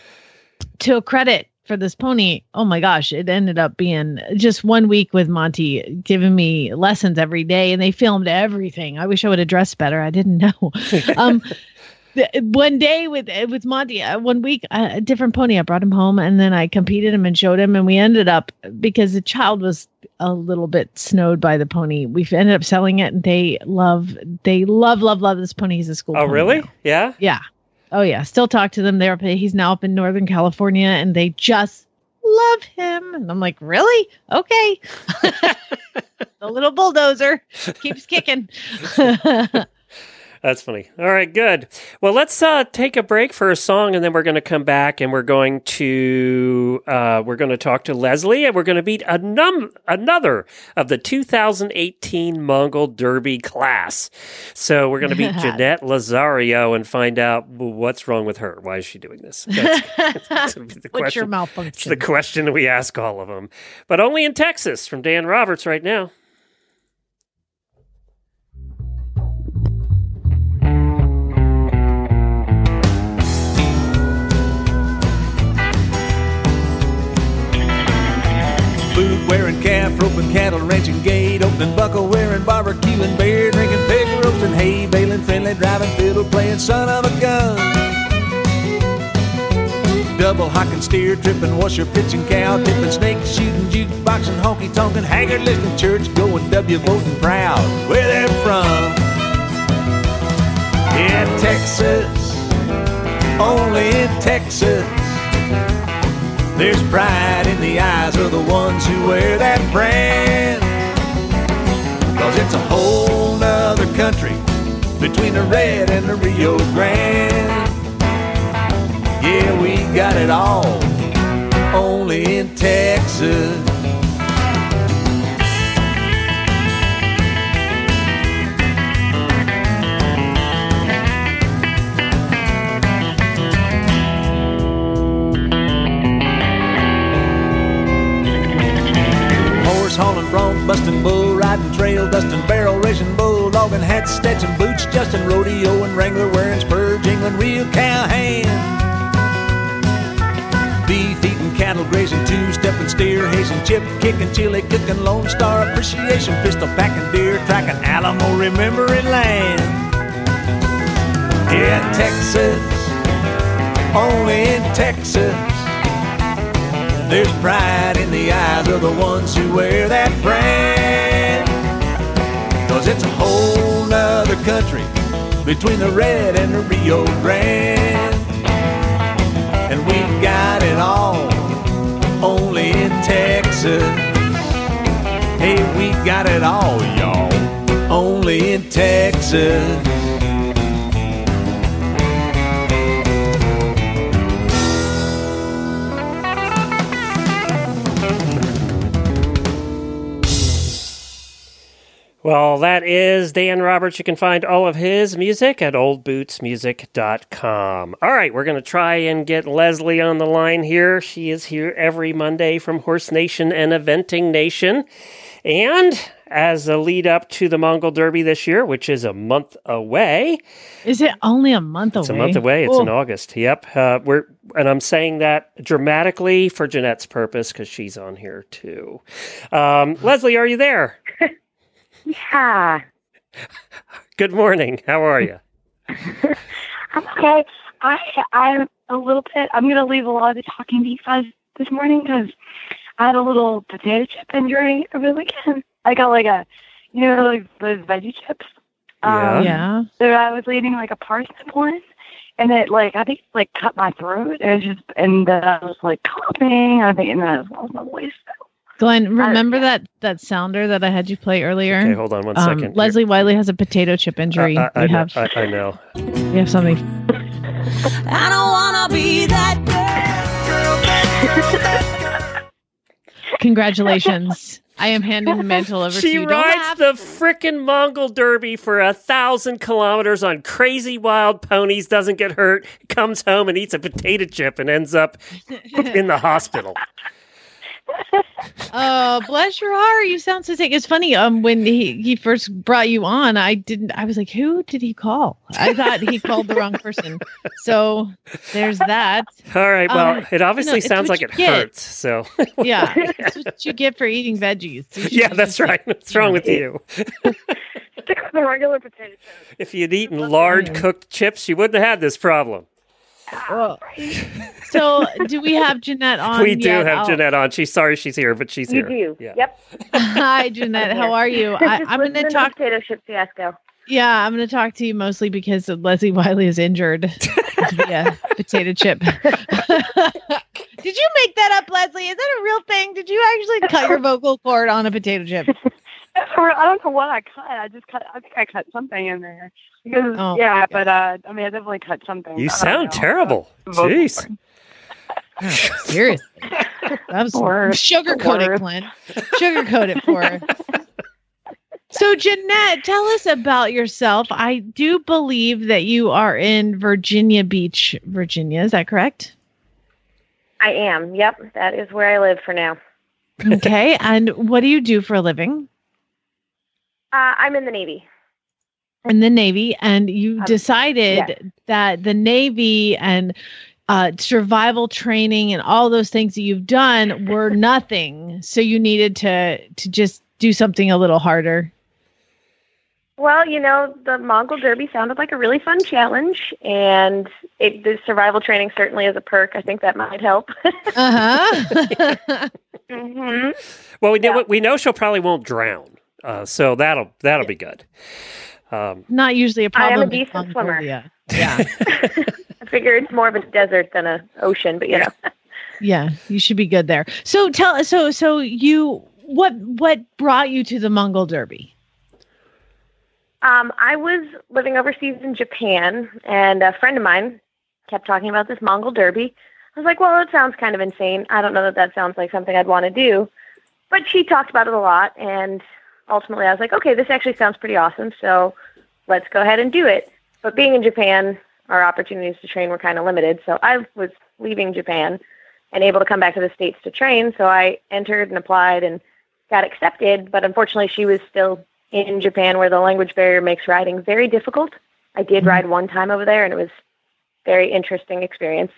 to credit for this pony, oh my gosh, it ended up being just 1 week with Monty giving me lessons every day, and they filmed everything. I wish I would have dressed better. I didn't know. One day with Monty, 1 week, a different pony. I brought him home, and then I competed him and showed him, and we ended up, because the child was a little bit snowed by the pony, we ended up selling it, and they love this pony. He's a school pony. Oh, really? Now. Yeah? Yeah. Oh, yeah. Still talk to them. He's now up in Northern California, and they just love him. And I'm like, really? Okay. The little bulldozer keeps kicking. That's funny. All right, good. Well, let's take a break for a song, and then we're going to come back, and we're going to talk to Leslie, and we're going to meet another of the 2018 Mongol Derby class. So we're going to meet Jeanette Lazaro and find out what's wrong with her. Why is she doing this? That's the question. What's your malfunction? It's the question we ask all of them, but only in Texas. From Dan Roberts right now. Boot-wearing calf, roping cattle, wrenching gate, opening buckle, wearing barbecue and beer, drinking pig, roasting hay, baling friendly, driving fiddle, playing son of a gun. double hocking, steer tripping, washer pitching, cow tipping, snake shooting, jukeboxing, honky tonkin', haggard listening, church going, W voting proud. Where they're from? Yeah, Texas, only in Texas. There's pride in the eyes of the ones who wear that brand. 'Cause it's a whole nother country between the Red and the Rio Grande. Yeah, we got it all, only in Texas. Hauling, bronc busting, bull riding, trail dusting, barrel racing, bulldogging, hats, Stetson boots, Justin, rodeo and wrangler wearing, spur jingling, real cowhand. Beef eating, cattle grazing, two-stepping, steer hazing, chip kicking, chili cooking, Lone Star appreciation, pistol packing, deer tracking, Alamo remembering land. Yeah, Texas, only in Texas. There's pride in the eyes of the ones who wear that brand. 'Cause it's a whole nother country between the Red and the Rio Grande. And we've got it all, only in Texas. Hey, we got it all, y'all, only in Texas. Well, that is Dan Roberts. You can find all of his music at oldbootsmusic.com. All right, we're going to try and get Leslie on the line here. She is here every Monday from Horse Nation and Eventing Nation. And as a lead up to the Mongol Derby this year, which is a month away. Is it only a month away? It's a month away. It's in August. Yep. And I'm saying that dramatically for Jeanette's purpose because she's on here too. Leslie, are you there? Yeah. Good morning. How are you? I'm okay. I'm a little bit. I'm going to leave a lot of the talking to you guys this morning because I had a little potato chip injury over the weekend. I got like those veggie chips. Yeah. So I was eating like a parsnip one, and it I think cut my throat. It was just, and then I was like coughing. I think, and then I lost my voice. Glenn, remember that sounder that I had you play earlier? Okay, hold on 1 second. Leslie Wiley has a potato chip injury. I know. We have something. I don't want to be that girl. Congratulations. I am handing the mantle over to you. She rides the frickin' Mongol Derby for 1,000 kilometers on crazy wild ponies, doesn't get hurt, comes home and eats a potato chip and ends up in the hospital. Oh, bless your heart. You sound so sick. It's funny. When he first brought you on, I was like, who did he call? I thought he called the wrong person. So there's that. All right. Well, it obviously sounds like it hurts. So yeah, that's what you get for eating veggies. Yeah, that's right. What's wrong with you? Stick with the regular potato chips. If you'd eaten lard cooked chips, you wouldn't have had this problem. Well, so do we have Jeanette on? We do have Jeanette on. She's sorry she's here, but she's here. You do. Yeah. Yep. Hi, Jeanette. How are you? I'm going to talk potato chip fiasco. Yeah, I'm going to talk to you mostly because Leslie Wiley is injured via potato chip. Did you make that up, Leslie? Is that a real thing? Did you actually cut your vocal cord on a potato chip? I don't know what I cut. I think I cut something in there. Because, I definitely cut something. You sound terrible. Jeez. Seriously. That was sugarcoat it, Glenn. Sugarcoat it for her. So, Jeanette, tell us about yourself. I do believe that you are in Virginia Beach, Virginia. Is that correct? I am. Yep. That is where I live for now. Okay. And what do you do for a living? I'm in the Navy. In the Navy, and you decided that the Navy and survival training and all those things that you've done were nothing. So you needed to just do something a little harder. Well, you know, the Mongol Derby sounded like a really fun challenge, and the survival training certainly is a perk. I think that might help. Mm-hmm. Well, we know she'll probably won't drown, so that'll be good. Not usually a problem. I am a decent swimmer. Yeah. I figure it's more of a desert than an ocean, but you know. Yeah, you should be good there. So what brought you to the Mongol Derby? I was living overseas in Japan, and a friend of mine kept talking about this Mongol Derby. I was like, well, it sounds kind of insane. I don't know that sounds like something I'd want to do. But she talked about it a lot, and ultimately I was like, okay, this actually sounds pretty awesome, so let's go ahead and do it. But being in Japan, our opportunities to train were kind of limited, so I was leaving Japan and able to come back to the States to train, so I entered and applied and got accepted, but unfortunately she was still in Japan, where the language barrier makes riding very difficult. I did ride one time over there, and it was a very interesting experience.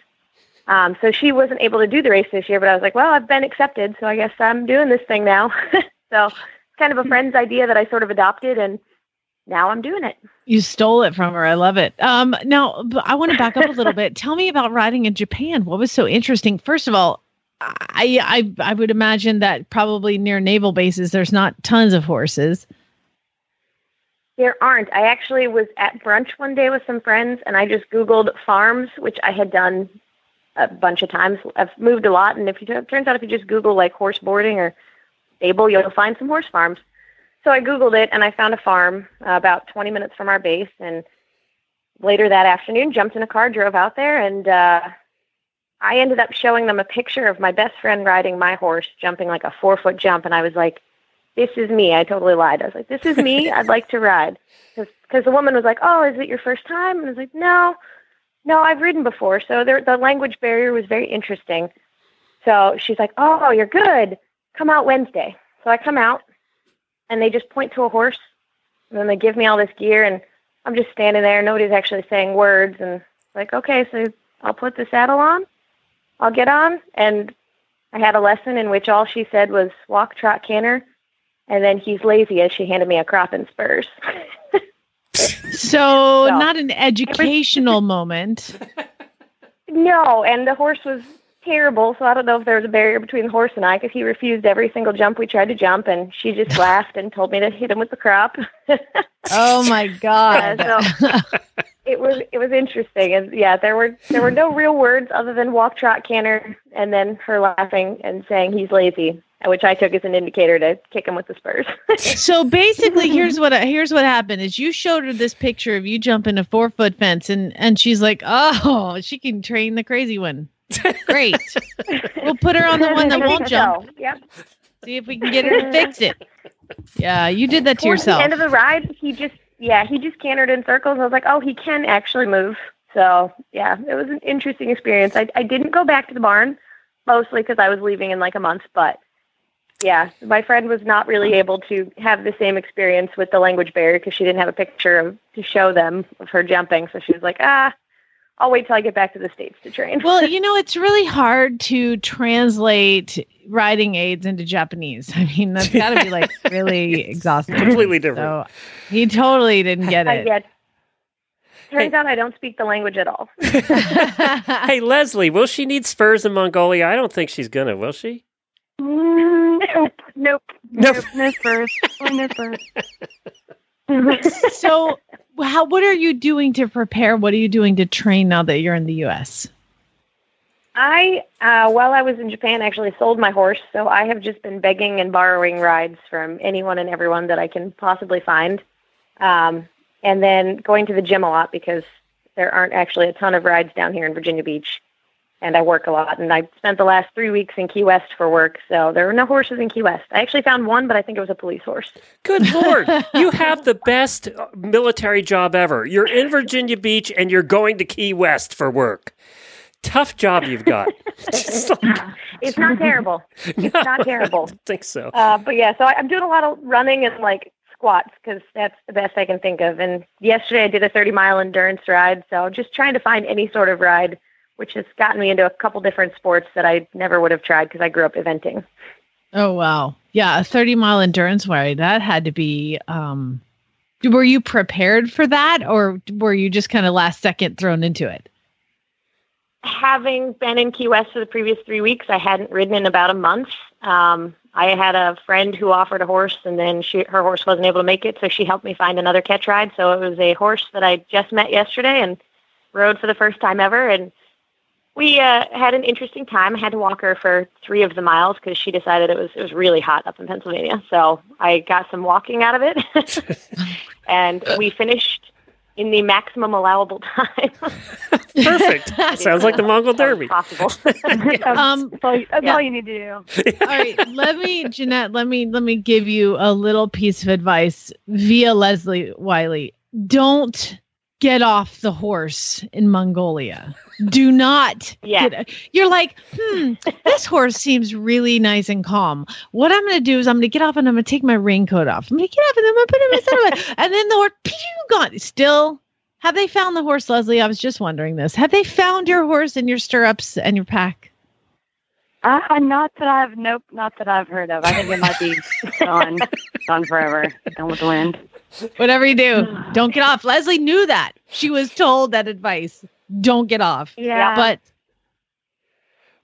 So she wasn't able to do the race this year, but I was like, well, I've been accepted, so I guess I'm doing this thing now. So it's kind of a friend's idea that I sort of adopted, and now I'm doing it. You stole it from her. I love it. Now, I want to back up a little bit. Tell me about riding in Japan. What was so interesting? First of all, I would imagine that probably near naval bases, there's not tons of horses. There aren't. I actually was at brunch one day with some friends, and I just Googled farms, which I had done a bunch of times. I've moved a lot, and if you just Google like horse boarding or stable, you'll find some horse farms. So I Googled it, and I found a farm about 20 minutes from our base, and later that afternoon, jumped in a car, drove out there, and I ended up showing them a picture of my best friend riding my horse, jumping like a 4-foot jump, and I was like, this is me. I totally lied. I was like, this is me. I'd like to ride. Because the woman was like, oh, is it your first time? And I was like, no, I've ridden before. So the language barrier was very interesting. So she's like, oh, you're good. Come out Wednesday. So I come out, and they just point to a horse, and then they give me all this gear, and I'm just standing there. Nobody's actually saying words. And like, okay, so I'll put the saddle on. I'll get on. And I had a lesson in which all she said was walk, trot, canter. And then he's lazy as she handed me a crop and spurs. So not an educational moment. No, and the horse was terrible, so I don't know if there was a barrier between the horse and I, because he refused every single jump we tried to jump, and she just laughed and told me to hit him with the crop. Oh, my God. So it was interesting. And, yeah, there were no real words other than walk, trot, canter, and then her laughing and saying he's lazy, which I took as an indicator to kick him with the spurs. So basically, here's what happened is you showed her this picture of you jumping a 4-foot fence, and she's like, oh, she can train the crazy one. Great. We'll put her on the one that won't jump. Yep. See if we can get her to fix it. Yeah, you did that to yourself. At the end of the ride, he just cantered in circles. I was like, oh, he can actually move. So, yeah, it was an interesting experience. I didn't go back to the barn, mostly because I was leaving in like a month, but yeah, my friend was not really able to have the same experience with the language barrier because she didn't have a picture to show them of her jumping. So she was like, I'll wait till I get back to the States to train. Well, you know, it's really hard to translate riding aids into Japanese. I mean, that's got to be like really exhausting. Completely different. So he totally didn't get it. Turns out I don't speak the language at all. Hey, Leslie, will she need spurs in Mongolia? I don't think she's going to, will she? Nope. No spurs. No spurs. So, what are you doing to prepare? What are you doing to train now that you're in the U.S.? I, while I was in Japan, actually sold my horse. So I have just been begging and borrowing rides from anyone and everyone that I can possibly find. And then going to the gym a lot because there aren't actually a ton of rides down here in Virginia Beach. And I work a lot, and I spent the last 3 weeks in Key West for work, so there were no horses in Key West. I actually found one, but I think it was a police horse. Good Lord. You have the best military job ever. You're in Virginia Beach, and you're going to Key West for work. Tough job you've got. It's not terrible. I don't think so. But, yeah, so I'm doing a lot of running and, like, squats, because that's the best I can think of. And yesterday I did a 30-mile endurance ride, so just trying to find any sort of ride, which has gotten me into a couple different sports that I never would have tried because I grew up eventing. Oh, wow. Yeah, a 30-mile endurance ride. That had to be Were you prepared for that, or were you just kind of last second thrown into it? Having been in Key West for the previous 3 weeks, I hadn't ridden in about a month. I had a friend who offered a horse, and then her horse wasn't able to make it, so she helped me find another catch ride. So it was a horse that I just met yesterday and rode for the first time ever, and we had an interesting time. I had to walk her for 3 of the miles because she decided it was really hot up in Pennsylvania. So I got some walking out of it, and we finished in the maximum allowable time. Perfect. Sounds like the Mongol Derby. Possible. That's all you need to do. All right, Jeanette, let me give you a little piece of advice via Leslie Wiley. Don't get off the horse in Mongolia. Do not. Yeah. You're like, this horse seems really nice and calm. What I'm going to do is I'm going to get off and I'm going to take my raincoat off. I'm going to get off and I'm going to put it in my saddle. And then the horse, pew, gone. Still, have they found the horse, Leslie? I was just wondering this. Have they found your horse and your stirrups and your pack? Not that I've heard of. I think it might be gone forever. Done with the wind. Whatever you do, don't get off. Leslie knew that. She was told that advice. Don't get off. Yeah. But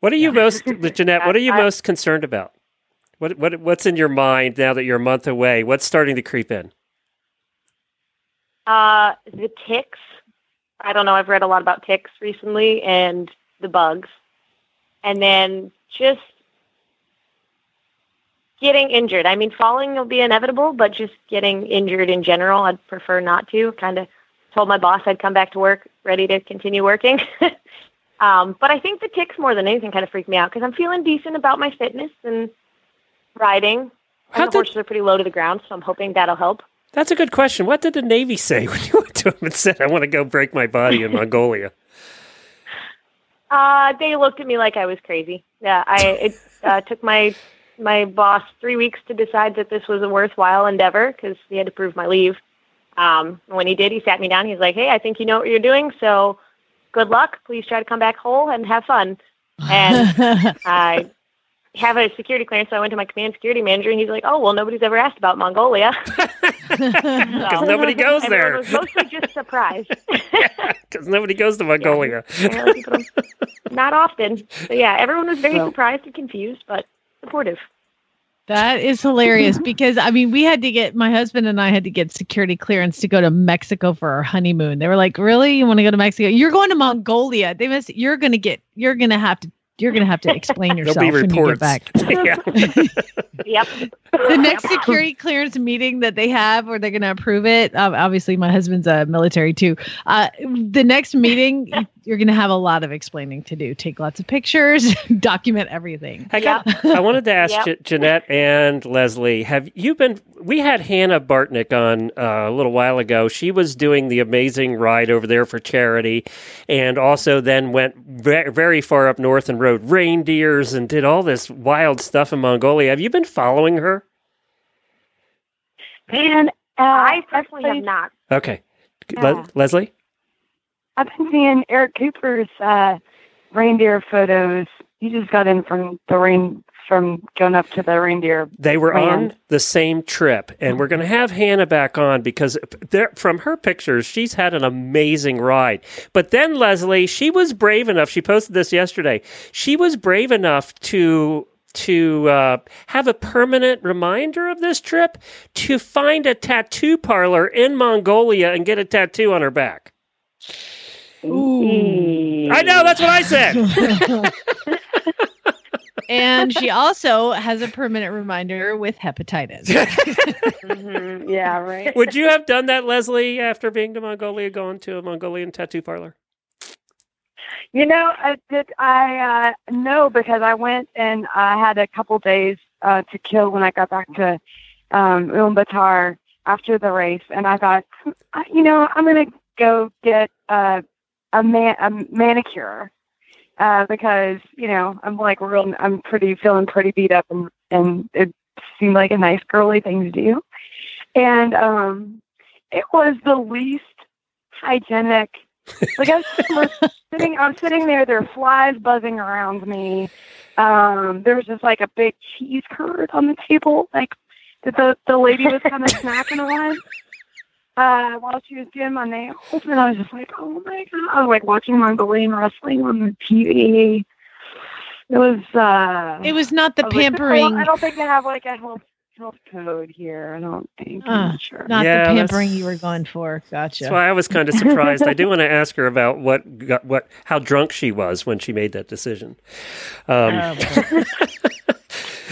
what are you most, Jeanette? What are you most concerned about? What's in your mind now that you're a month away? What's starting to creep in? The ticks. I don't know. I've read a lot about ticks recently and the bugs, and then just getting injured. I mean, falling will be inevitable, but just getting injured in general, I'd prefer not to. Kind of told my boss I'd come back to work ready to continue working. But I think the ticks more than anything kind of freak me out because I'm feeling decent about my fitness and riding. And the horses are pretty low to the ground, so I'm hoping that'll help. That's a good question. What did the Navy say when you went to him and said, I want to go break my body in Mongolia? They looked at me like I was crazy. Yeah, it took my boss 3 weeks to decide that this was a worthwhile endeavor because he had to prove my leave. When he did, he sat me down. He's like, hey, I think you know what you're doing, so good luck. Please try to come back whole and have fun. And I have a security clearance, so I went to my command security manager, and he's like, oh, well, nobody's ever asked about Mongolia. Because nobody goes there. It was mostly just surprise. Because nobody goes to Mongolia. Not often. But yeah, everyone was very surprised and confused, but supportive. That is hilarious because, I mean, my husband and I had to get security clearance to go to Mexico for our honeymoon. They were like, really? You want to go to Mexico? You're going to Mongolia. You're going to have to explain yourself when you get back. Yeah. Yep. The next security clearance meeting that they have, or they're going to approve it. Obviously, my husband's military too. The next meeting, you're going to have a lot of explaining to do. Take lots of pictures, document everything. I wanted to ask Jeanette and Leslie, we had Hannah Bartnick on a little while ago. She was doing the amazing ride over there for charity and also then went very far up north and rode reindeers and did all this wild stuff in Mongolia. Have you been following her? And I personally have not. Okay. Yeah. Leslie? I've been seeing Eric Cooper's reindeer photos. He just got in from going up to the reindeer. They were on the same trip, and we're going to have Hannah back on because from her pictures, she's had an amazing ride. But then, Leslie, she was brave enough. She posted this yesterday. She was brave enough to have a permanent reminder of this trip, to find a tattoo parlor in Mongolia and get a tattoo on her back. Ooh. I know, that's what I said. And she also has a permanent reminder with hepatitis. Mm-hmm. Yeah, right. Would you have done that, Leslie, after being to Mongolia, going to a Mongolian tattoo parlor? You know, no, because I went and I had a couple days to kill when I got back to Ulaanbaatar after the race. And I thought, I'm going to go get a manicure. Because I'm like feeling pretty beat up, and it seemed like a nice girly thing to do, and it was the least hygienic. Like I'm sitting there. There are flies buzzing around me. There was just like a big cheese curd on the table, like that the lady was kind of snacking on. while she was doing my nails, and I was just like, oh my God. I was like watching Mongolian wrestling on the TV. It was not the pampering. Like, I don't think they have like a health code here. I don't think. The pampering you were going for. Gotcha. That's why I was kind of surprised. I do want to ask her about how drunk she was when she made that decision.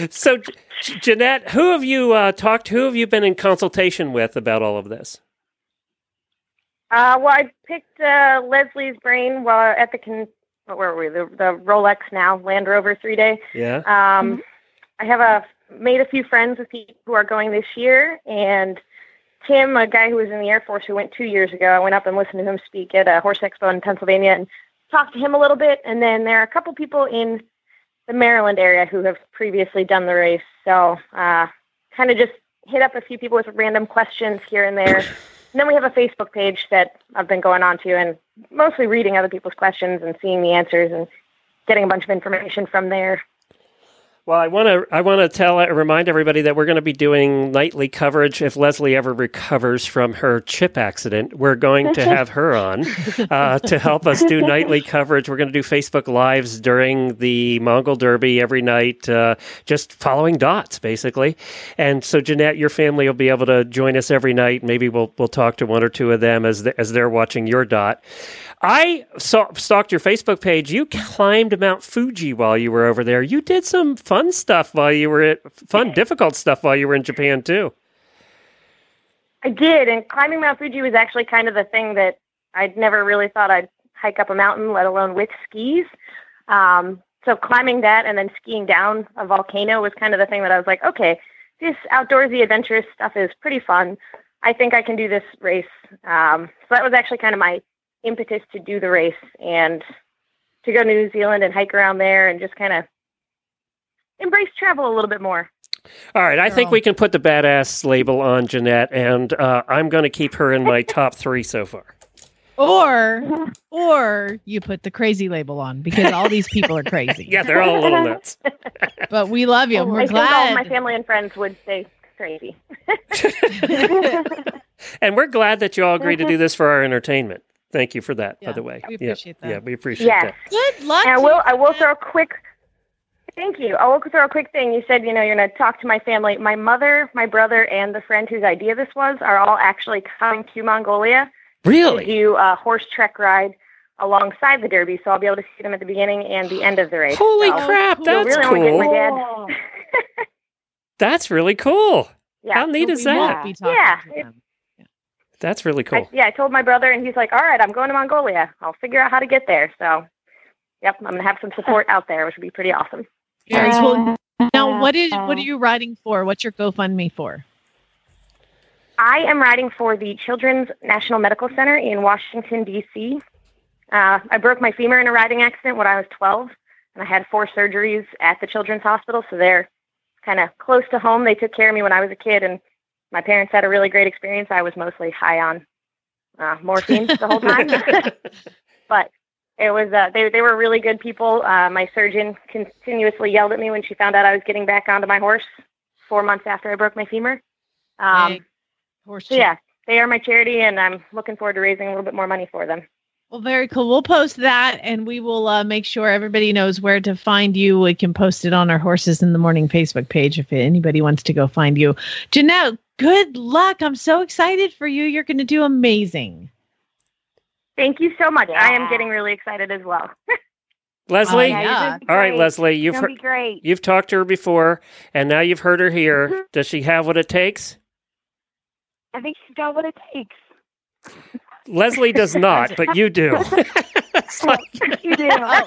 So, Jeanette, who have you talked to? Who have you been in consultation with about all of this? Well, I picked Leslie's brain while at what were we? The Rolex now Land Rover 3-day. Yeah. I have made a few friends with people who are going this year, and Tim, a guy who was in the Air Force who went 2 years ago, I went up and listened to him speak at a horse expo in Pennsylvania and talked to him a little bit. And then there are a couple people in the Maryland area who have previously done the race. So kind of just hit up a few people with random questions here and there. And then we have a Facebook page that I've been going on to and mostly reading other people's questions and seeing the answers and getting a bunch of information from there. Well, I want to remind everybody that we're going to be doing nightly coverage. If Leslie ever recovers from her chip accident, we're going to have her on to help us do nightly coverage. We're going to do Facebook Lives during the Mongol Derby every night, just following dots, basically. And so, Jeanette, your family will be able to join us every night. Maybe we'll talk to one or two of them as they're watching your dot. I stalked your Facebook page. You climbed Mount Fuji while you were over there. You did some difficult stuff while you were in Japan too. I did, and climbing Mount Fuji was actually kind of the thing that I'd never really thought I'd hike up a mountain, let alone with skis. So climbing that and then skiing down a volcano was kind of the thing that I was like, okay, this outdoorsy adventurous stuff is pretty fun. I think I can do this race. So that was actually kind of my impetus to do the race and to go to New Zealand and hike around there and just kind of embrace travel a little bit more. All right. I think we can put the badass label on Jeanette, and I'm going to keep her in my top three so far. Or you put the crazy label on, because all these people are crazy. Yeah, they're all a little nuts. But we love you. We're glad. All my family and friends would say crazy. And we're glad that you all agreed to do this for our entertainment. Thank you for that, by the way. We appreciate that. Yeah, we appreciate that. Good luck. And I will throw a quick... Thank you. I'll throw a quick thing. You said, you're going to talk to my family. My mother, my brother, and the friend whose idea this was are all actually coming to Mongolia. Really? To do a horse trek ride alongside the Derby, so I'll be able to see them at the beginning and the end of the race. Holy crap, that's cool. My dad. That's really cool. Yeah. How neat is that? That's really cool. I told my brother, and he's like, all right, I'm going to Mongolia. I'll figure out how to get there. So, yep, I'm going to have some support out there, which would be pretty awesome. Very cool. Now, what are you riding for? What's your GoFundMe for? I am riding for the Children's National Medical Center in Washington, D.C. I broke my femur in a riding accident when I was 12, and I had 4 surgeries at the Children's Hospital, so they're kind of close to home. They took care of me when I was a kid, and my parents had a really great experience. I was mostly high on morphine the whole time. But... it was, they were really good people. My surgeon continuously yelled at me when she found out I was getting back onto my horse 4 months after I broke my femur. They are my charity, and I'm looking forward to raising a little bit more money for them. Well, very cool. We'll post that, and we will make sure everybody knows where to find you. We can post it on our Horses in the Morning Facebook page if anybody wants to go find you. Jeanette, good luck. I'm so excited for you. You're going to do amazing. Thank you so much. Yeah. I am getting really excited as well. Leslie? Oh, yeah. All right, Leslie. You've heard, great. You've talked to her before, and now you've heard her here. Mm-hmm. Does she have what it takes? I think she's got what it takes. Leslie does not, but you do. You do. Oh,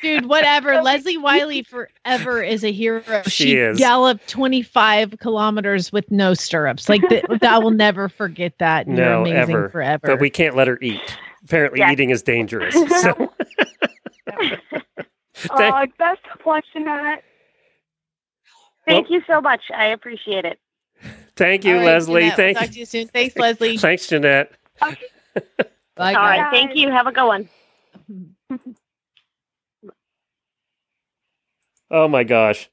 dude, whatever. Leslie Wiley forever is a hero. She is. Galloped 25 kilometers with no stirrups. Like, I will never forget that. No, amazing ever. Forever. But we can't let her eat. Apparently, eating is dangerous. So. Best of luck, Jeanette. Thank you so much. I appreciate it. Thank you, right, Leslie. Jeanette, we'll talk to you soon. Thanks, Leslie. Thanks, Jeanette. Okay. Bye, all right. Thank you. Have a good one. Oh my gosh.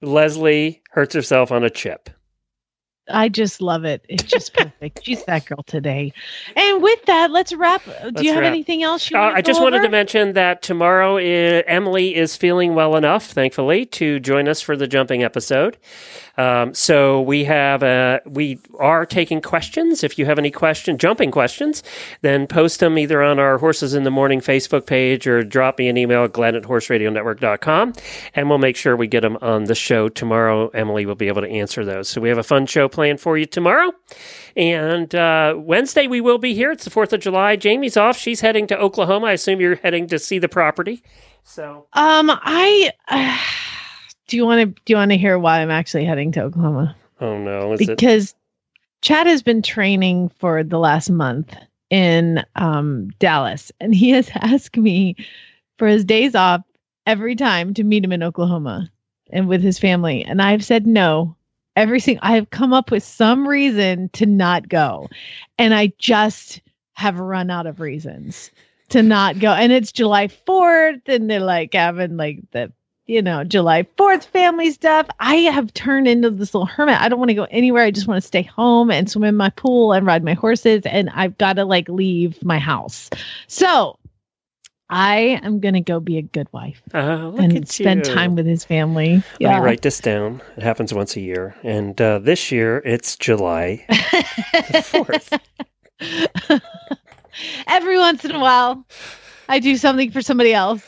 Leslie hurts herself on a chip. I just love it. It's just perfect. She's that girl today. And with that, let's wrap. Do you have anything else you want to wanted to mention that tomorrow Emily is feeling well enough, thankfully, to join us for the jumping episode. So we have we are taking questions. If you have any jumping questions, then post them either on our Horses in the Morning Facebook page or drop me an email at glenn@horseradionetwork.com, and we'll make sure we get them on the show tomorrow. Emily will be able to answer those. So we have a fun show planned for you tomorrow. And Wednesday we will be here. It's the 4th of July. Jamie's off. She's heading to Oklahoma. I assume you're heading to see the property. So Do you want to hear why I'm actually heading to Oklahoma? Oh no! Because Chad has been training for the last month in Dallas, and he has asked me for his days off every time to meet him in Oklahoma and with his family, and I've said no. I've come up with some reason to not go, and I just have run out of reasons to not go. And it's July 4th, and they're like having like the. July 4th family stuff. I have turned into this little hermit. I don't want to go anywhere. I just want to stay home and swim in my pool and ride my horses. And I've got to leave my house. So I am going to go be a good wife and spend time with his family. Yeah. Let me write this down. It happens once a year. And this year it's July 4th. Every once in a while, I do something for somebody else.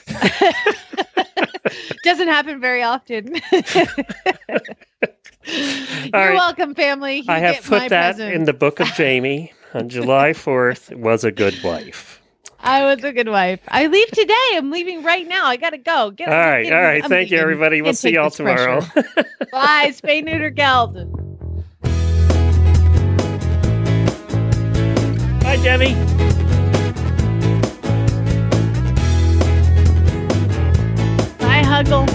Doesn't happen very often. You're welcome, family. I have put that in the book of Jamie on July 4th. Was a good wife. I was a good wife. I leave today. I'm leaving right now. I got to go. Get all right. Thank you, everybody. We'll see y'all tomorrow. Bye. Spay, neuter, geld. Bye, Debbie. Huggle.